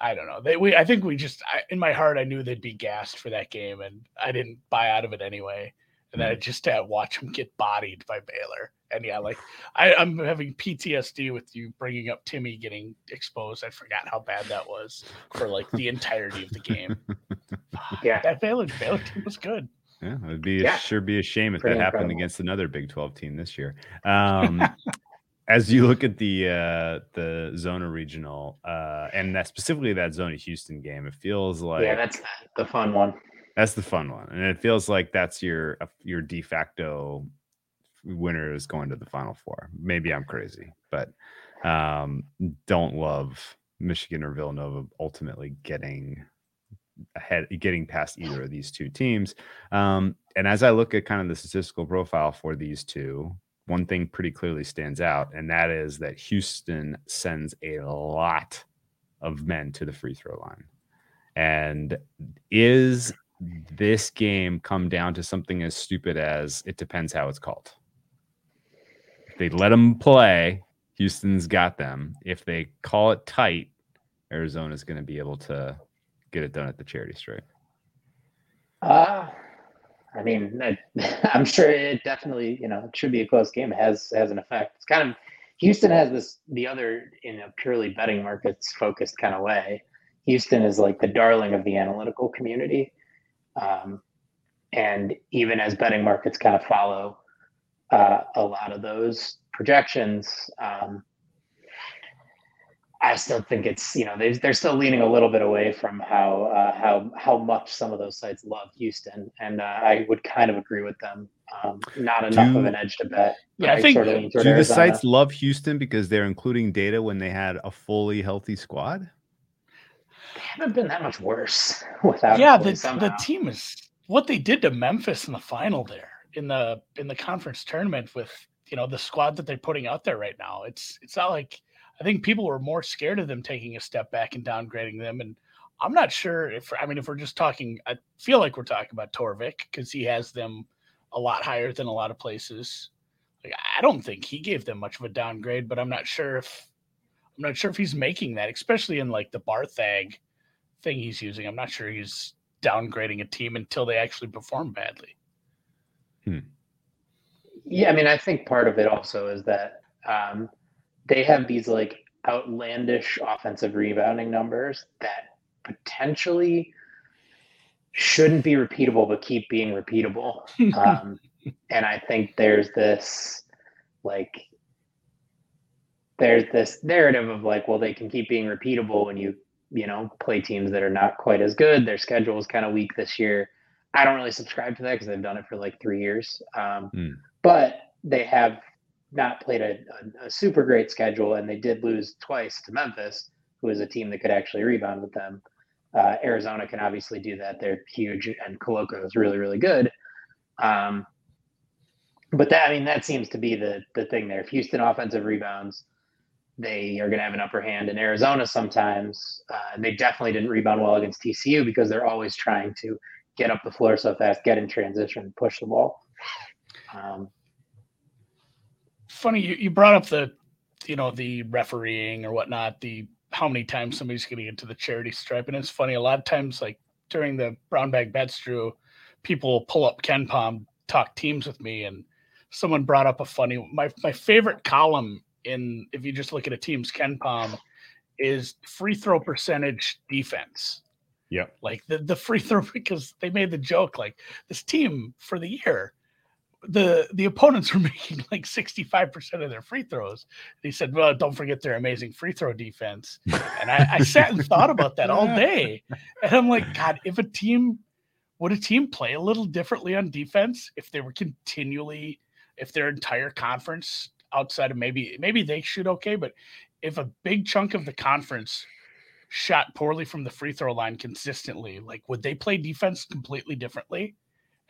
I don't know. They, we, I think we just I, in my heart, I knew they'd be gassed for that game, and I didn't buy out of it anyway. And then I just had to watch them get bodied by Baylor. And yeah, like I, I'm having P T S D with you bringing up Timmy getting exposed. I forgot how bad that was for like the entirety of the game. Yeah, that Baylor Baylor team was good. Yeah, it'd be yeah. sure be a shame if Pretty that happened incredible. Against another Big twelve team this year. Um, as you look at the uh, the Zona Regional uh, and that specifically that Zona Houston game, it feels like yeah, that's the fun one. That's the fun one, and it feels like that's your your de facto. Winner is going to the Final Four. Maybe I'm crazy, but um, don't love Michigan or Villanova ultimately getting ahead, getting past either of these two teams. Um, and as I look at kind of the statistical profile for these two, one thing pretty clearly stands out, and that is that Houston sends a lot of men to the free throw line. And is this game come down to something as stupid as it depends how it's called? They let them play. Houston's got them. If they call it tight, Arizona's going to be able to get it done at the charity stripe. Uh, I mean, I, I'm sure it definitely, you know, it should be a close game. It has, has an effect. It's kind of, Houston has this, the other in a purely betting markets focused kind of way. Houston is like the darling of the analytical community. Um, and even as betting markets kind of follow, Uh, a lot of those projections, um, I still think it's, you know, they, they're still leaning a little bit away from how uh, how how much some of those sites love Houston, and uh, I would kind of agree with them. Um, not enough do, of an edge to bet. Yeah, I think sort of do Arizona. The sites love Houston because they're including data when they had a fully healthy squad? They haven't been that much worse without. Yeah, the, the team is what they did to Memphis in the final there. in the in the conference tournament with, you know, the squad that they're putting out there right now. It's it's not like I think people were more scared of them taking a step back and downgrading them. And I'm not sure if, I mean, if we're just talking, I feel like we're talking about Torvik because he has them a lot higher than a lot of places. Like, I don't think he gave them much of a downgrade, but I'm not sure if I'm not sure if he's making that, especially in like the Barthag thing he's using. I'm not sure he's downgrading a team until they actually perform badly. Hmm. Yeah, I mean, I think part of it also is that um, they have these like outlandish offensive rebounding numbers that potentially shouldn't be repeatable, but keep being repeatable. Um, and I think there's this like, there's this narrative of like, well, they can keep being repeatable when you, you know, play teams that are not quite as good. Their schedule is kind of weak this year. I don't really subscribe to that because they've done it for like three years. Um, mm. But they have not played a, a, a super great schedule, and they did lose twice to Memphis, who is a team that could actually rebound with them. Uh, Arizona can obviously do that. They're huge, and Coloco is really, really good. Um, but that, I mean, that seems to be the the thing there. If Houston offensive rebounds, they are going to have an upper hand in Arizona sometimes. Uh, they definitely didn't rebound well against T C U because they're always trying to get up the floor so fast, get in transition, push the ball. Um, Funny, you, you brought up the, you know, the refereeing or whatnot, the how many times somebody's getting into the charity stripe. And it's funny, a lot of times, like during the Brown Bag Bets, Drew, people will pull up Ken Palm, talk teams with me. And someone brought up a funny, my, my favorite column in, if you just look at a team's Ken Palm, is free throw percentage defense. Yeah. Like the, the free throw, because they made the joke, like this team for the year, the, the opponents were making like sixty-five percent of their free throws. They said, well, don't forget their amazing free throw defense. And I, I sat and thought about that all day. And I'm like, God, if a team, would a team play a little differently on defense if they were continually, if their entire conference outside of maybe, maybe they shoot okay, but if a big chunk of the conference shot poorly from the free throw line consistently, like would they play defense completely differently?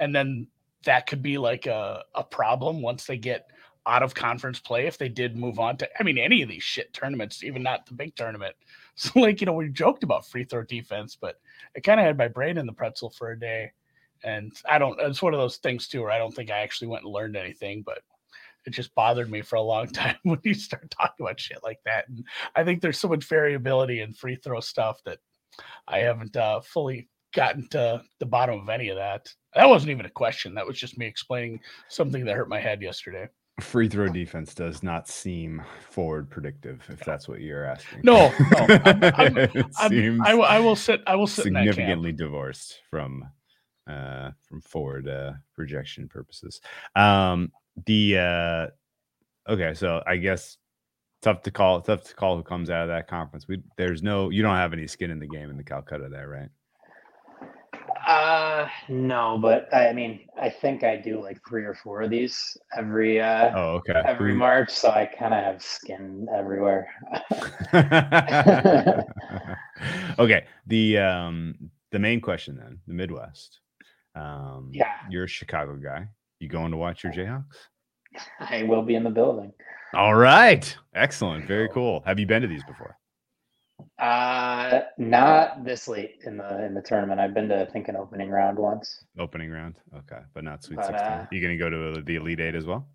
And then that could be like a, a problem once they get out of conference play, if they did move on to, I mean, any of these shit tournaments, even not the big tournament. So like, you know, we joked about free throw defense, but I kind of had my brain in the pretzel for a day. And I don't, it's one of those things too, where I don't think I actually went and learned anything, but it just bothered me for a long time when you start talking about shit like that. And I think there's so much variability in free throw stuff that I haven't uh, fully gotten to the bottom of any of that. That wasn't even a question. That was just me explaining something that hurt my head yesterday. Free throw defense does not seem forward predictive, if that's what you're asking. No, no. I'm, I'm, it I'm, seems I, I will sit. I will sit significantly in that camp. Divorced from uh, from forward uh, projection purposes. Um, the uh, okay, so I guess tough to call. Tough to call who comes out of that conference. We there's no. You don't have any skin in the game in the Calcutta there, right? Uh, no, but I mean, I think I do like three or four of these every, uh, oh, okay. every three. March. So I kind of have skin everywhere. Okay. The, um, the main question then, the Midwest, um, yeah. You're a Chicago guy. You going to watch your Jayhawks? I will be in the building. All right. Excellent. Very cool. Have you been to these before? Uh, not this late in the in the tournament. I've been to, I think, an opening round once. Opening round, okay, but not Sweet but, sixteen. Uh, you gonna go to the Elite Eight as well?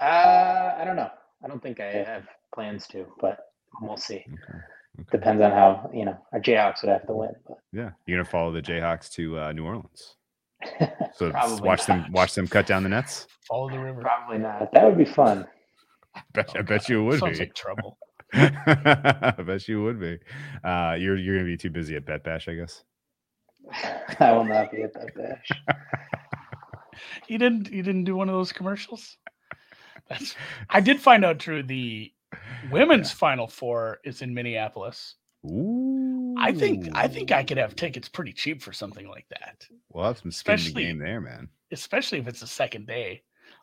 Uh, I don't know. I don't think I have plans to, but we'll see. Okay. Okay. Depends on how, you know, our Jayhawks would have to win. But. Yeah, you're gonna follow the Jayhawks to uh, New Orleans. So watch not. them, watch them cut down the nets. Follow the river. Probably not. That would be fun. I bet, oh, I bet you it would Sounds be like trouble. I bet you would be. Uh, you're you're gonna be too busy at Bet Bash, I guess. I will not be at Bet Bash. you didn't you didn't do one of those commercials? That's, I did find out, Drew, the women's yeah. Final Four is in Minneapolis. Ooh. I think I think I could have tickets pretty cheap for something like that. We'll have some skin in the game there, man. Especially if it's the second day.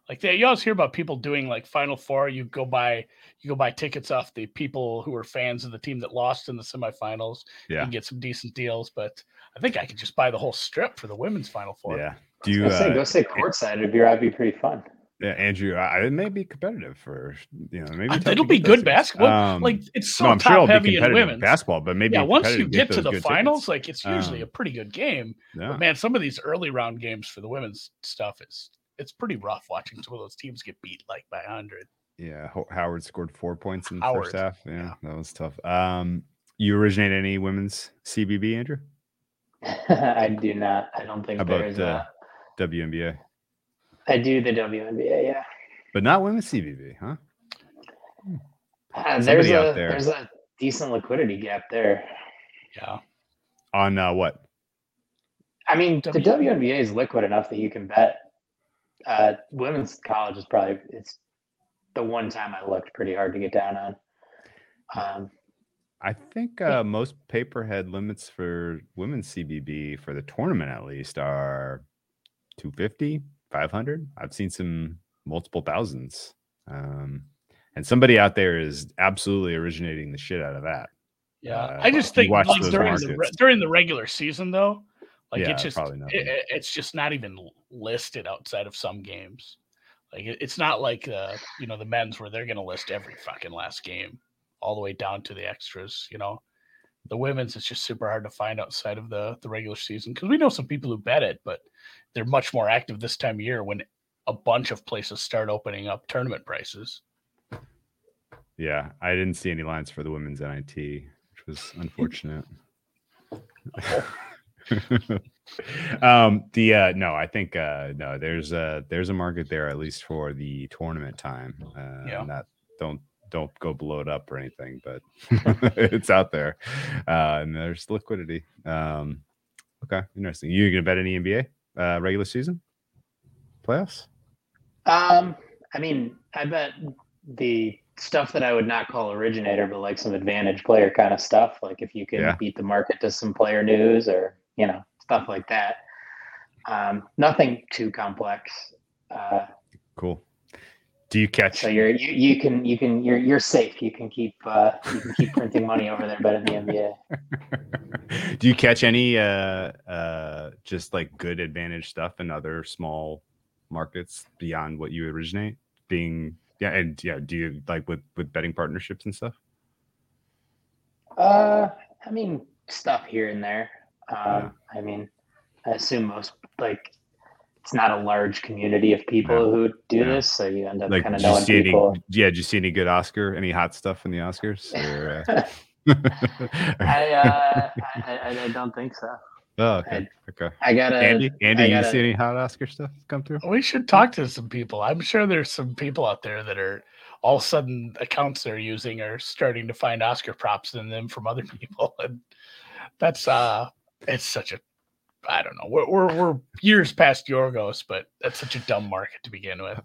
Like they, you always hear about people doing like Final Four. You go buy, you go buy tickets off the people who are fans of the team that lost in the semifinals. Yeah, and get some decent deals. But I think I could just buy the whole strip for the women's Final Four. Yeah, do you uh, say, go say courtside? It'd be, it'd be pretty fun. Yeah, Andrew, I, it may be competitive for you know maybe it'll be good things. Basketball. Um, like it's so no, I'm top sure it'll heavy be competitive in women's basketball, but maybe yeah. Once you get, get to the finals, tickets. Like it's usually um, a pretty good game. Yeah. But man, some of these early round games for the women's stuff is. It's pretty rough watching some of those teams get beat like by one hundred. Yeah, Howard scored four points in the Howard. first half. Yeah, yeah, that was tough. Um, you originate any women's C B B, Andrew? I do not. I don't think there is a W N B A. I do the W N B A, yeah. But not women's C B V, huh? Uh, there's a there. there's a decent liquidity gap there. Yeah. On uh, what? I mean, w- the W N B A is liquid enough that you can bet. Uh, women's college is probably it's the one time I looked pretty hard to get down on. Um, I think uh, yeah. most paperhead limits for women's C B B for the tournament at least are two fifty, five hundred. I've seen some multiple thousands. Um, and somebody out there is absolutely originating the shit out of that. Yeah. Uh, I just think like, during, the re- during the regular season, though, like yeah, it's just, it, it's just not even listed outside of some games. Like it, it's not like, uh, you know, the men's where they're going to list every fucking last game all the way down to the extras, you know. The women's, it's just super hard to find outside of the, the regular season because we know some people who bet it, but they're much more active this time of year when a bunch of places start opening up tournament prices. Yeah, I didn't see any lines for the women's N I T, which was unfortunate. um, the uh, no, I think uh, no, there's a there's a market there at least for the tournament time. Uh, yeah, not don't. Don't go blow it up or anything, but it's out there. Uh, and there's liquidity. Um, okay, interesting. You're going to bet any N B A uh, regular season playoffs? Um, I mean, I bet the stuff that I would not call originator, but like some advantage player kind of stuff. Like if you can yeah. beat the market to some player news or, you know, stuff like that. Um, nothing too complex. Uh, cool. Do you catch? So you're you, you can you can you're you're safe. You can keep uh, you can keep printing money over there, but in the N B A. Do you catch any uh, uh, just like good advantage stuff in other small markets beyond what you originate? Being yeah, and yeah, do you like with with betting partnerships and stuff? Uh, I mean stuff here and there. Um, yeah. I mean, I assume most like. It's not a large community of people no. who do yeah. this, so you end up like, kind of knowing people. Any, yeah, did you see any good Oscar, any hot stuff in the Oscars? Or, uh... I, uh, I I don't think so. Oh, okay. I, okay. I gotta, Andy, Andy, I gotta, you see any hot Oscar stuff come through? We should talk to some people. I'm sure there's some people out there that are all of a sudden accounts they're using are starting to find Oscar props in them from other people, and that's uh, it's such a. I don't know. We're, we're we're years past Yorgos, but that's such a dumb market to begin with.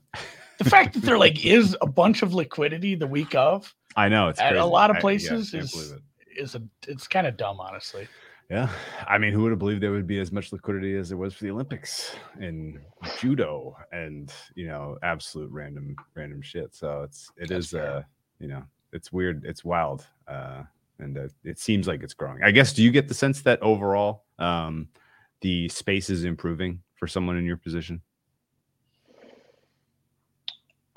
The fact that there like is a bunch of liquidity the week of, I know it's at crazy. A lot of places I, yeah, is it. is a it's kind of dumb, honestly. Yeah, I mean, who would have believed there would be as much liquidity as there was for the Olympics in judo and you know absolute random random shit. So it's it that's is fair. uh you know it's weird, it's wild, uh, and uh, it seems like it's growing. I guess do you get the sense that overall? Um, The space is improving for someone in your position?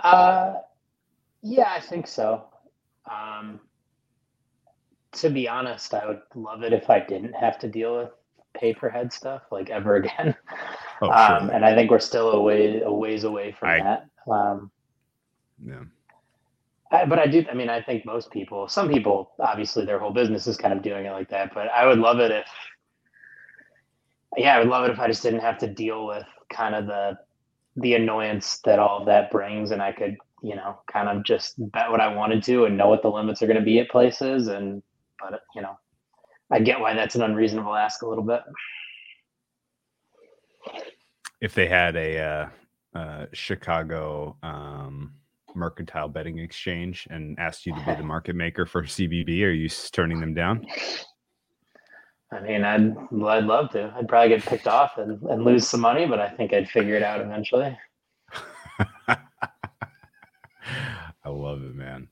Uh, yeah, I think so. Um, to be honest, I would love it if I didn't have to deal with paperhead stuff like ever again. Oh, sure. um, and I think we're still a, way, a ways away from I, that. Um, yeah. I, but I do, I mean, I think most people, some people, obviously their whole business is kind of doing it like that, but I would love it if, Yeah, I would love it if I just didn't have to deal with kind of the the annoyance that all of that brings, and I could, you know, kind of just bet what I wanted to and know what the limits are going to be at places. And but you know, I get why that's an unreasonable ask a little bit. If they had a uh, uh, Chicago um, mercantile betting exchange and asked you to be the market maker for C B B, are you turning them down? I mean, I'd, I'd love to. I'd probably get picked off and, and lose some money, but I think I'd figure it out eventually. I love it, man.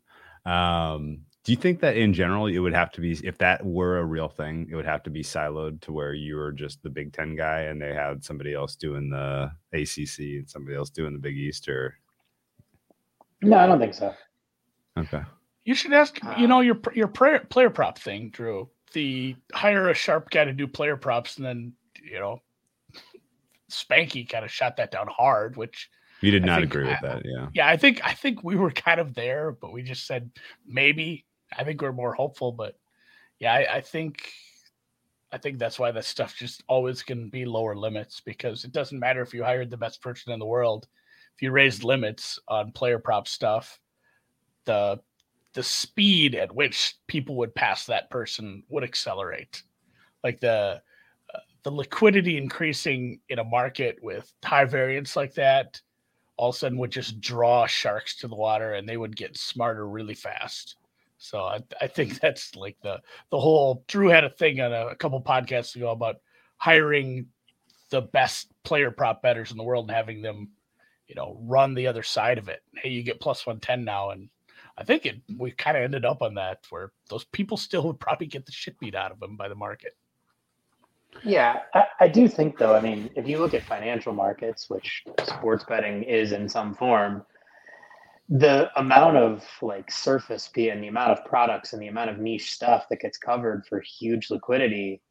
Um, do you think that in general it would have to be, if that were a real thing, it would have to be siloed to where you were just the Big Ten guy and they had somebody else doing the A C C and somebody else doing the Big East? Or... No, I don't think so. Okay. You should ask, you know, your, your player, player prop thing, Drew. The hire a sharp guy to do player props, and then you know, Spanky kind of shot that down hard. Which you did not agree with that, yeah. Yeah, I think I think we were kind of there, but we just said maybe. I think we're more hopeful, but yeah, I, I think I think that's why that stuff just always can be lower limits, because it doesn't matter if you hired the best person in the world. If you raise limits on player prop stuff, the the speed at which people would pass that person would accelerate. Like the uh, the liquidity increasing in a market with high variance like that all of a sudden would just draw sharks to the water, and they would get smarter really fast. So I, I think that's like the, the whole, Drew had a thing on a, a couple podcasts ago about hiring the best player prop bettors in the world and having them, you know, run the other side of it. Hey, you get plus one ten now. And I think it, we kind of ended up on that where those people still would probably get the shit beat out of them by the market. Yeah, I, I do think though, I mean, if you look at financial markets, which sports betting is in some form, the amount of like surface P and the amount of products and the amount of niche stuff that gets covered for huge liquidity,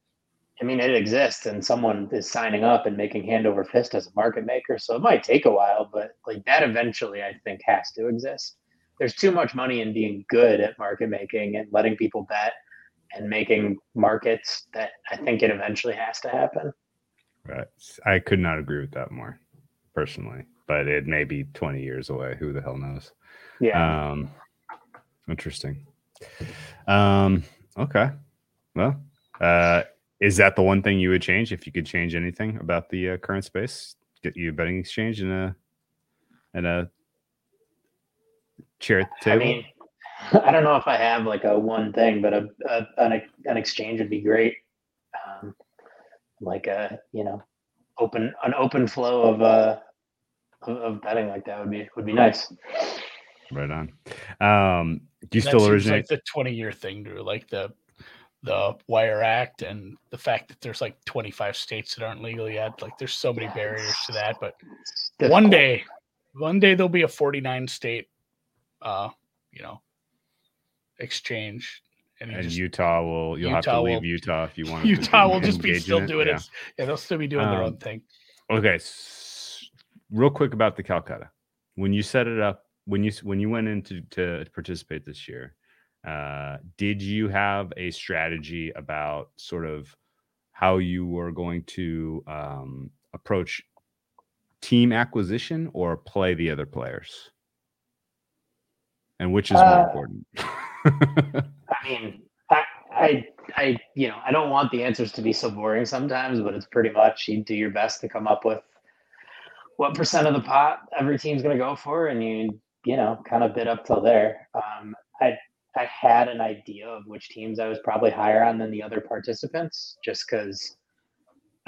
I mean, it exists and someone is signing up and making hand over fist as a market maker. So it might take a while, but like that eventually I think has to exist. There's too much money in being good at market making and letting people bet and making markets that I think it eventually has to happen. Right. I could not agree with that more personally. But it may be twenty years away. Who the hell knows? Yeah. Um, interesting. Um, okay. Well, uh, is that the one thing you would change if you could change anything about the uh, current space? Get you a betting exchange and a and a chair at the table. I mean, I don't know if I have like a one thing, but a, a an, an exchange would be great. Um, like a you know open an open flow of uh. of betting like that would be would be nice. Right on. Um, do you that still originate like the twenty year thing, Drew? Like the the Wire Act and the fact that there's like twenty five states that aren't legal yet. Like there's so many yeah, barriers to that. But one day, one day there'll be a forty nine state, uh, you know, exchange. And, and just, Utah will you'll Utah have to leave will, Utah if you want. Utah to will just be still it. doing yeah. it. Yeah, they'll still be doing um, their own thing. Okay. So real quick about the Calcutta. When you set it up, when you when you went in to, to participate this year, uh, did you have a strategy about sort of how you were going to um, approach team acquisition or play the other players? And which is more uh, important? I mean, I, I, I, you know, I don't want the answers to be so boring sometimes, but it's pretty much you do your best to come up with what percent of the pot every team's going to go for, and you you know kind of bid up till there. Um, I I had an idea of which teams I was probably higher on than the other participants, just because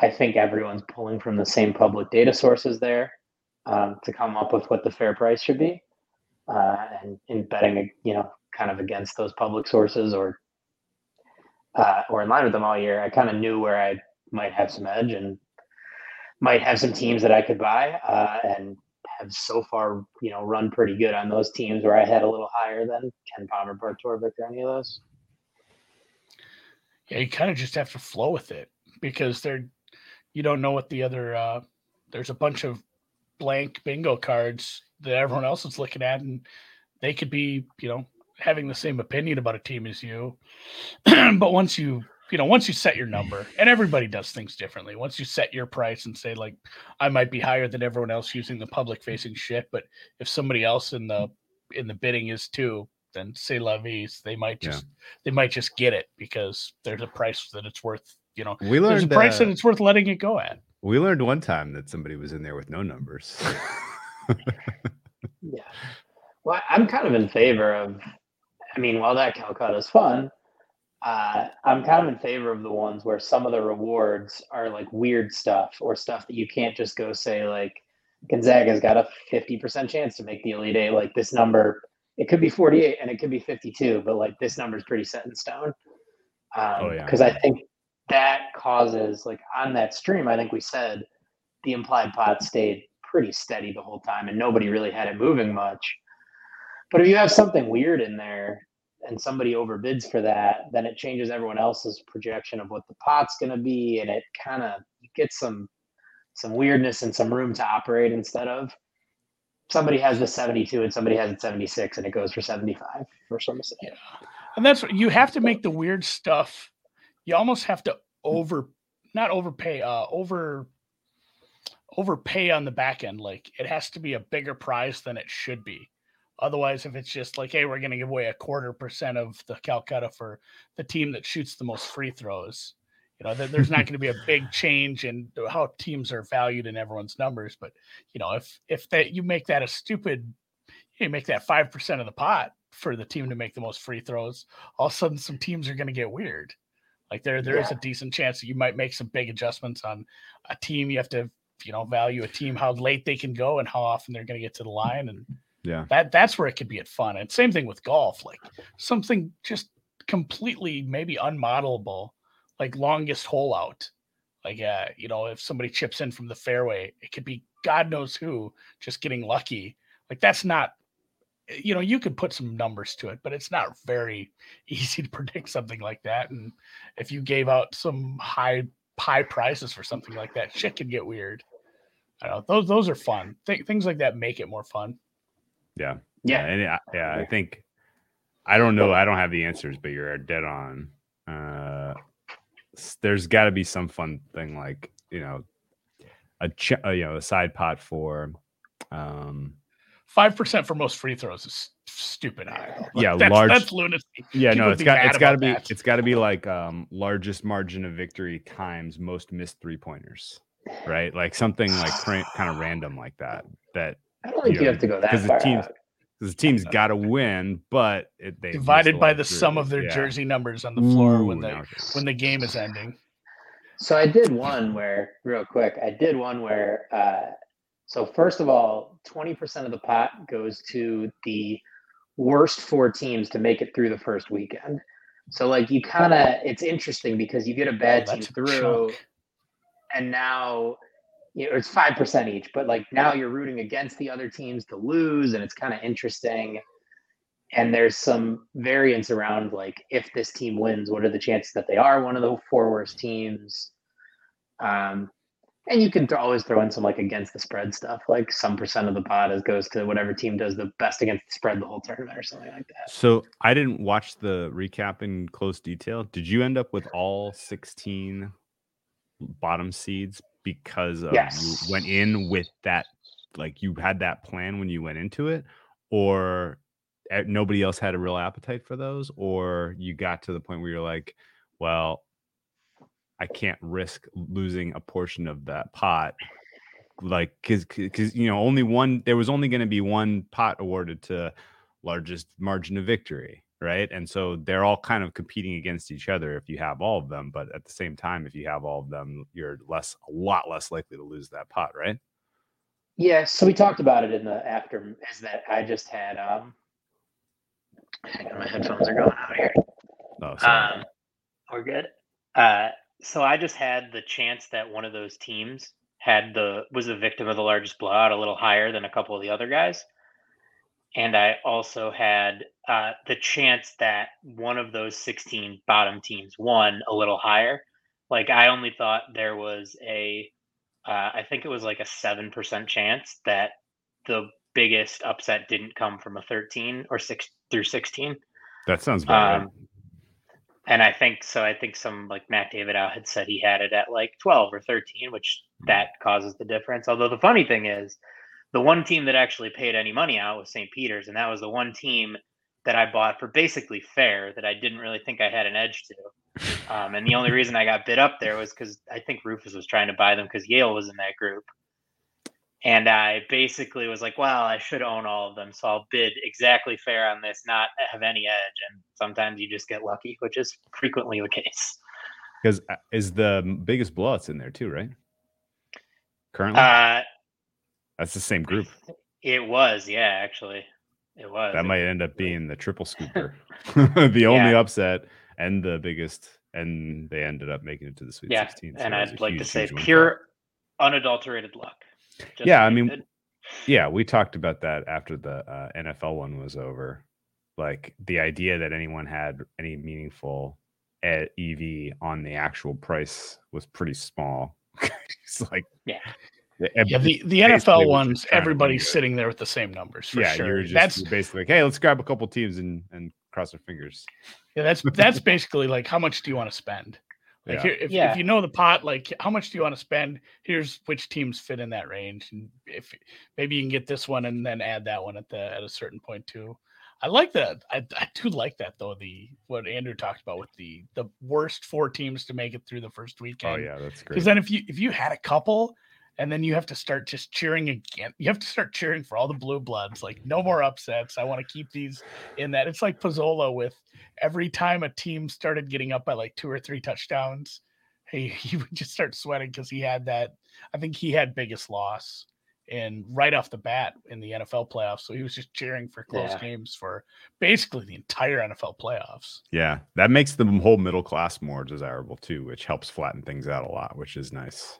I think everyone's pulling from the same public data sources there um, to come up with what the fair price should be, uh, and in betting you know kind of against those public sources or uh, or in line with them all year. I kind of knew where I might have some edge and might have some teams that I could buy uh, and have so far, you know, run pretty good on those teams where I had a little higher than Ken Palmer, Bart Torvik, or any of those. Yeah, you kind of just have to flow with it because they're, you don't know what the other, uh, there's a bunch of blank bingo cards that everyone else is looking at, and they could be, you know, having the same opinion about a team as you. But once you, You know, once you set your number, and everybody does things differently. Once you set your price and say, like, I might be higher than everyone else using the public-facing shit, but if somebody else in the in the bidding is too, then c'est la vie. They might just yeah. they might just get it because there's a price that it's worth. You know, we learned there's a price uh, that it's worth letting it go at. We learned one time that somebody was in there with no numbers. Yeah, well, I'm kind of in favor of. I mean, while that Calcutta is fun. Uh, I'm kind of in favor of the ones where some of the rewards are like weird stuff or stuff that you can't just go say like Gonzaga's got a fifty percent chance to make the Elite Eight. Like this number, it could be forty-eight and it could be fifty-two, but like this number is pretty set in stone. Um, oh, yeah. Cause I think that causes like on that stream, I think we said the implied pot stayed pretty steady the whole time and nobody really had it moving much. But if you have something weird in there, and somebody overbids for that, then it changes everyone else's projection of what the pot's going to be. And it kind of gets some, some weirdness and some room to operate instead of somebody has the seventy-two and somebody has it seventy-six and it goes for seventy-five for some reason. Yeah. And that's what you have to make the weird stuff. You almost have to over, not overpay, uh, over, overpay on the back end. Like, it has to be a bigger prize than it should be. Otherwise, if it's just like, hey, we're going to give away a quarter percent of the Calcutta for the team that shoots the most free throws, you know, there's not going to be a big change in how teams are valued in everyone's numbers. But, you know, if, if that you make that a stupid, you make that five percent of the pot for the team to make the most free throws, all of a sudden some teams are going to get weird. Like there, there yeah. is a decent chance that you might make some big adjustments on a team. You have to, you know, value a team, how late they can go and how often they're going to get to the line. And yeah, that that's where it could be at fun. And same thing with golf, like something just completely maybe unmodelable, like longest hole out. Like, uh, you know, if somebody chips in from the fairway, it could be God knows who just getting lucky. Like that's not, you know, you could put some numbers to it, but it's not very easy to predict something like that. And if you gave out some high, high prices for something like that, shit could get weird. I don't know. Those, those are fun. Th- things like that make it more fun. Yeah. Yeah. Yeah. And I, yeah, I think, I don't know. I don't have the answers, but you're dead on. Uh, there's gotta be some fun thing, like, you know, a, ch- a you know, a side pot for, um, five percent for most free throws is stupid high. Like, yeah. That's, large. That's lunacy. Yeah. People no, it's got, it's gotta be, that. it's gotta be like, um, largest margin of victory times most missed three pointers, right? Like something like kind of random like that, that, I don't think you, you know, have to go that far. Because the, the team's got to win, but it, they divided by the sum of their yeah. jersey numbers on the floor. Ooh, when the no, when the game is ending. So I did one where, real quick, I did one where. Uh, so first of all, twenty percent of the pot goes to the worst four teams to make it through the first weekend. So like you kind of, it's interesting because you get a bad oh, team through, chunk. and now. You know, it's five percent each, but like now you're rooting against the other teams to lose, and it's kind of interesting. And there's some variance around like if this team wins, what are the chances that they are one of the four worst teams? Um, and you can th- always throw in some like against the spread stuff, like some percent of the pot is goes to whatever team does the best against the spread the whole tournament or something like that. So I didn't watch the recap in close detail. Did you end up with all sixteen bottom seeds? Because of yes. you went in with that, like you had that plan when you went into it, or nobody else had a real appetite for those, or you got to the point where you're like, well, I can't risk losing a portion of that pot. Like, cause, cause you know, only one, there was only going to be one pot awarded to largest margin of victory. Right. And so they're all kind of competing against each other if you have all of them. But at the same time, if you have all of them, you're less, a lot less likely to lose that pot. Right. Yeah. So we talked about it in the after is that I just had, um, hang on, my headphones are going out here. Oh, sorry. Um, we're good. Uh, so I just had the chance that one of those teams had the, was the victim of the largest blowout a little higher than a couple of the other guys. And I also had uh, the chance that one of those sixteen bottom teams won a little higher. Like I only thought there was a, uh, I think it was like a seven percent chance that the biggest upset didn't come from a thirteen or six through sixteen. That sounds bad. Um, and I think, so I think some like Matt Davidow had said he had it at like twelve or thirteen, which that causes the difference. Although the funny thing is, the one team that actually paid any money out was Saint Peter's, and that was the one team that I bought for basically fair that I didn't really think I had an edge to. Um, and the only reason I got bid up there was because I think Rufus was trying to buy them because Yale was in that group. And I basically was like, well, I should own all of them, so I'll bid exactly fair on this, not have any edge. And sometimes you just get lucky, which is frequently the case. Because is the biggest blowouts in there too, right? Currently? Uh, That's the same group. It was, yeah, actually. It was. That might end up being the triple scooper. the yeah. only upset and the biggest, and they ended up making it to the Sweet yeah. sixteen. So and I'd like huge, to say pure unadulterated luck. Just yeah, I mean, good. yeah, we talked about that after the uh, N F L one was over. Like the idea that anyone had any meaningful E V on the actual price was pretty small. It's like, yeah. Yeah, the, the N F L ones, everybody's sitting there with the same numbers for yeah, sure. You're just, that's you're basically like, hey, let's grab a couple teams and, and cross our fingers. Yeah, that's that's basically like how much do you want to spend? Like yeah. here, if, yeah. if you know the pot, like how much do you want to spend? Here's which teams fit in that range. And if maybe you can get this one and then add that one at the at a certain point too. I like that. I, I do like that though. The what Andrew talked about with the the worst four teams to make it through the first weekend. Oh yeah, that's great. Because then if you if you had a couple, and then you have to start just cheering again. You have to start cheering for all the blue bloods. Like no more upsets. I want to keep these in that. It's like Pozzola with every time a team started getting up by like two or three touchdowns, hey, he would just start sweating because he had that. I think he had biggest loss. And right off the bat in the N F L playoffs. So he was just cheering for close yeah. games for basically the entire N F L playoffs. Yeah. That makes the whole middle class more desirable too, which helps flatten things out a lot, which is nice.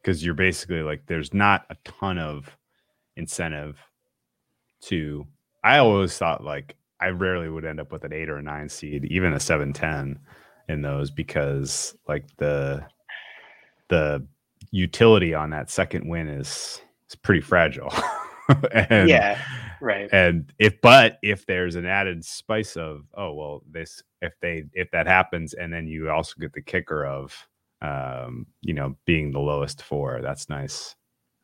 Because you're basically like, there's not a ton of incentive to, I always thought like, I rarely would end up with an eight or a nine seed, even a seven, ten in those, because like the, the utility on that second win is, it's pretty fragile. and, yeah, right. And if, but if there's an added spice of, oh, well, this, if they, if that happens, and then you also get the kicker of, um, you know, being the lowest four, that's nice.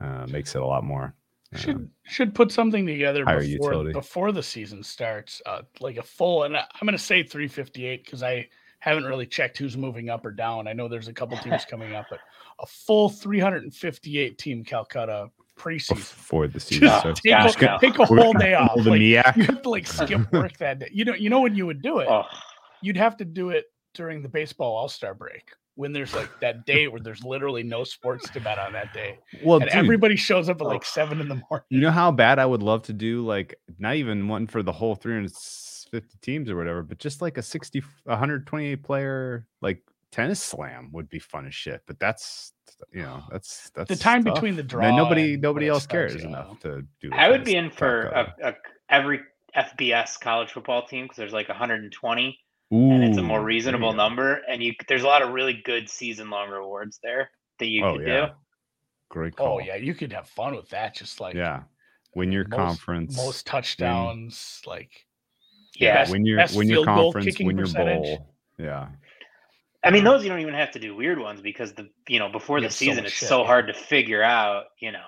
Uh, makes it a lot more. Uh, should, should put something together before, before the season starts, uh, like a full, and I'm going to say three fifty-eight because I haven't really checked who's moving up or down. I know there's a couple teams coming up, but a full three fifty-eight team Calcutta preseason before the season. Just so take, gosh, a, gosh. take a whole day off. The like, M E A C. You have to like skip work that day. You know, you know when you would do it, oh. you'd have to do it during the baseball all-star break when there's like that day where there's literally no sports to bet on that day. Well, and dude, everybody shows up at like seven in the morning. You know how bad I would love to do like not even one for the whole three fifty teams or whatever, but just like a sixty, one twenty-eight player like tennis slam would be fun as shit. But that's, you know, that's that's the time tough. Between the draw. Man, nobody, nobody else starts, cares yeah. enough to do. I would be in for a, a, every F B S college football team because there's like one hundred twenty, Ooh, and it's a more reasonable yeah. number. And you, there's a lot of really good season-long rewards there that you oh, could yeah. do. Great call. Oh yeah, you could have fun with that. Just like yeah, win your most, conference, most touchdowns, win. Like yeah, best, win your win your conference, win your percentage. Bowl, yeah. I mean, those you don't even have to do weird ones because the you know before the season it's so hard to figure out you know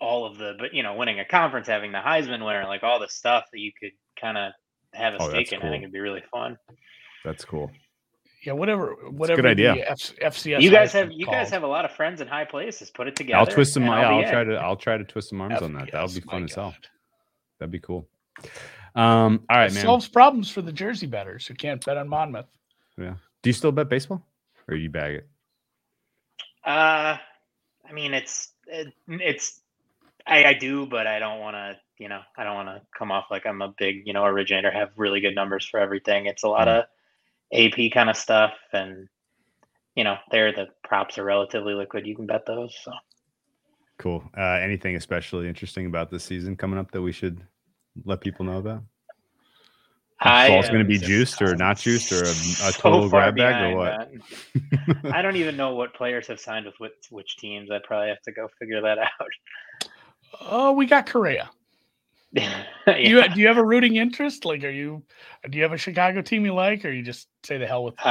all of the but you know winning a conference, having the Heisman winner, like all the stuff that you could kind of have a stake in. I think it'd be really fun. That's cool. Yeah, whatever. Whatever. Good idea. F C S. You guys have you guys have a lot of friends in high places. Put it together. I'll twist some. I'll try to. I'll try to twist some arms on that. That'll be fun as hell. That'd be cool. Um. All right, man. Solves problems for the Jersey bettors who can't bet on Monmouth. Yeah. Do you still bet baseball or do you bag it? Uh, I mean, it's, it, it's, I, I do, but I don't want to, you know, I don't want to come off like I'm a big, you know, originator, have really good numbers for everything. It's a lot mm-hmm. of A P kind of stuff. And, you know, there, the props are relatively liquid. You can bet those. So cool. Uh, anything especially interesting about this season coming up that we should let people know about? Ball's going to be juiced or not juiced or a, a total so grab bag or what? I don't even know what players have signed with which, which teams. I probably have to go figure that out. Oh, we got Correa. yeah. you, do you have a rooting interest? Like, are you? Do you have a Chicago team you like, or you just say the hell with? Uh,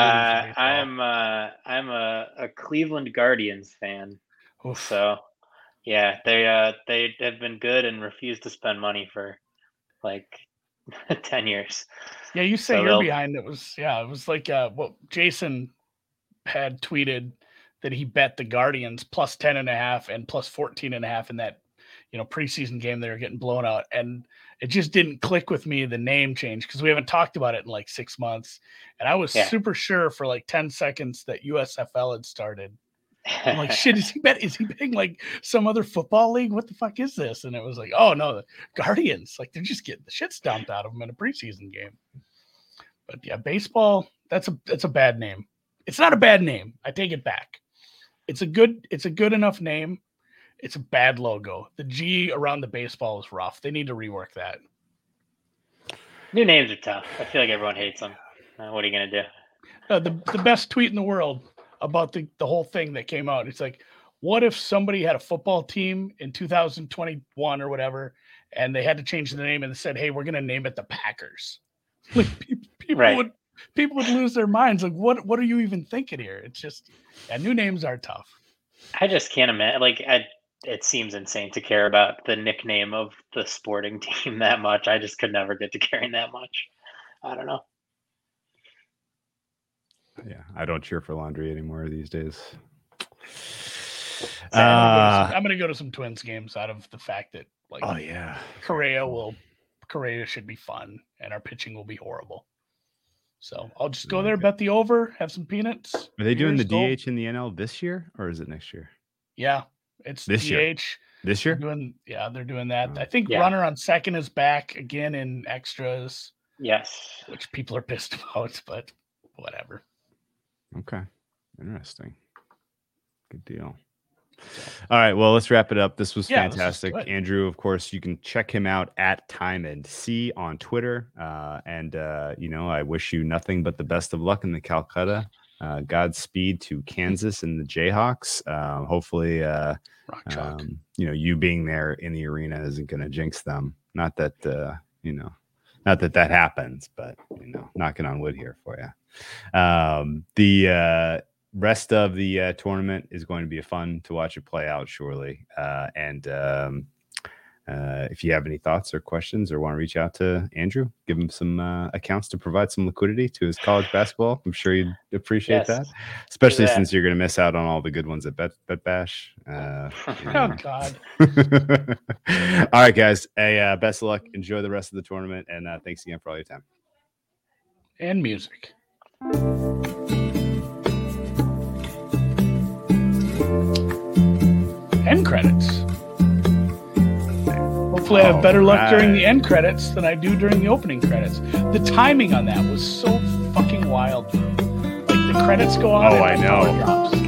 I'm uh, I'm a, a Cleveland Guardians fan. Oof. So, yeah, they uh, they have been good and refused to spend money for like. ten years. Yeah, you say so you're they'll... behind. It was yeah, it was like uh what Jason had tweeted that he bet the Guardians plus ten and a half and plus fourteen and a half in that you know preseason game they were getting blown out. And it just didn't click with me the name change because we haven't talked about it in like six months. And I was yeah. super sure for like ten seconds that U S F L had started. I'm like, shit, is he bet? Is he betting like some other football league? What the fuck is this? And it was like, oh no, the Guardians, like they're just getting the shit stomped out of them in a preseason game. But yeah, baseball, that's a that's a bad name. It's not a bad name. I take it back. It's a good, it's a good enough name. It's a bad logo. The G around the baseball is rough. They need to rework that. New names are tough. I feel like everyone hates them. Uh, what are you gonna do? Uh, the the best tweet in the world. About the, the whole thing that came out. It's like, what if somebody had a football team in two thousand twenty-one or whatever, and they had to change the name and said, hey, we're going to name it the Packers. Like people, people right. would people would lose their minds. Like, what, what are you even thinking here? It's just, yeah, new names are tough. I just can't imagine. Like, I, it seems insane to care about the nickname of the sporting team that much. I just could never get to caring that much. I don't know. Yeah, I don't cheer for laundry anymore these days. So uh, I'm going to go to some Twins games out of the fact that, like, oh yeah, Correa will, Correa should be fun, and our pitching will be horrible. So I'll just go there, okay. bet the over, have some peanuts. Are they doing the goal. D H in the N L this year, or is it next year? Yeah, it's this D H year. This year, they're doing yeah, they're doing that. Oh. I think yeah. runner on second is back again in extras. Yes, which people are pissed about, but whatever. Okay, interesting. Good deal. All right, well, let's wrap it up. This was yeah, fantastic. This was Andrew, of course, you can check him out at Time and C on Twitter. Uh, and, uh, you know, I wish you nothing but the best of luck in the Calcutta. Uh, Godspeed to Kansas and the Jayhawks. Um, hopefully, uh, um, you know, you being there in the arena isn't going to jinx them. Not that, uh, you know, not that that happens, but, you know, knocking on wood here for you. Um, the, uh, rest of the uh, tournament is going to be fun to watch it play out, surely. Uh, and um, uh, if you have any thoughts or questions or want to reach out to Andrew, give him some uh, accounts to provide some liquidity to his college basketball. I'm sure you'd appreciate yes. that, especially that. since you're going to miss out on all the good ones at Bet, Bet Bash. Uh, you know. Oh, God. All right, guys. Hey, uh, best of luck. Enjoy the rest of the tournament. And uh, thanks again for all your time. And music. End credits. Hopefully I have better luck right. during the end credits than I do during the opening credits. The timing on that was so fucking wild. Like, the credits go on. Oh, I know.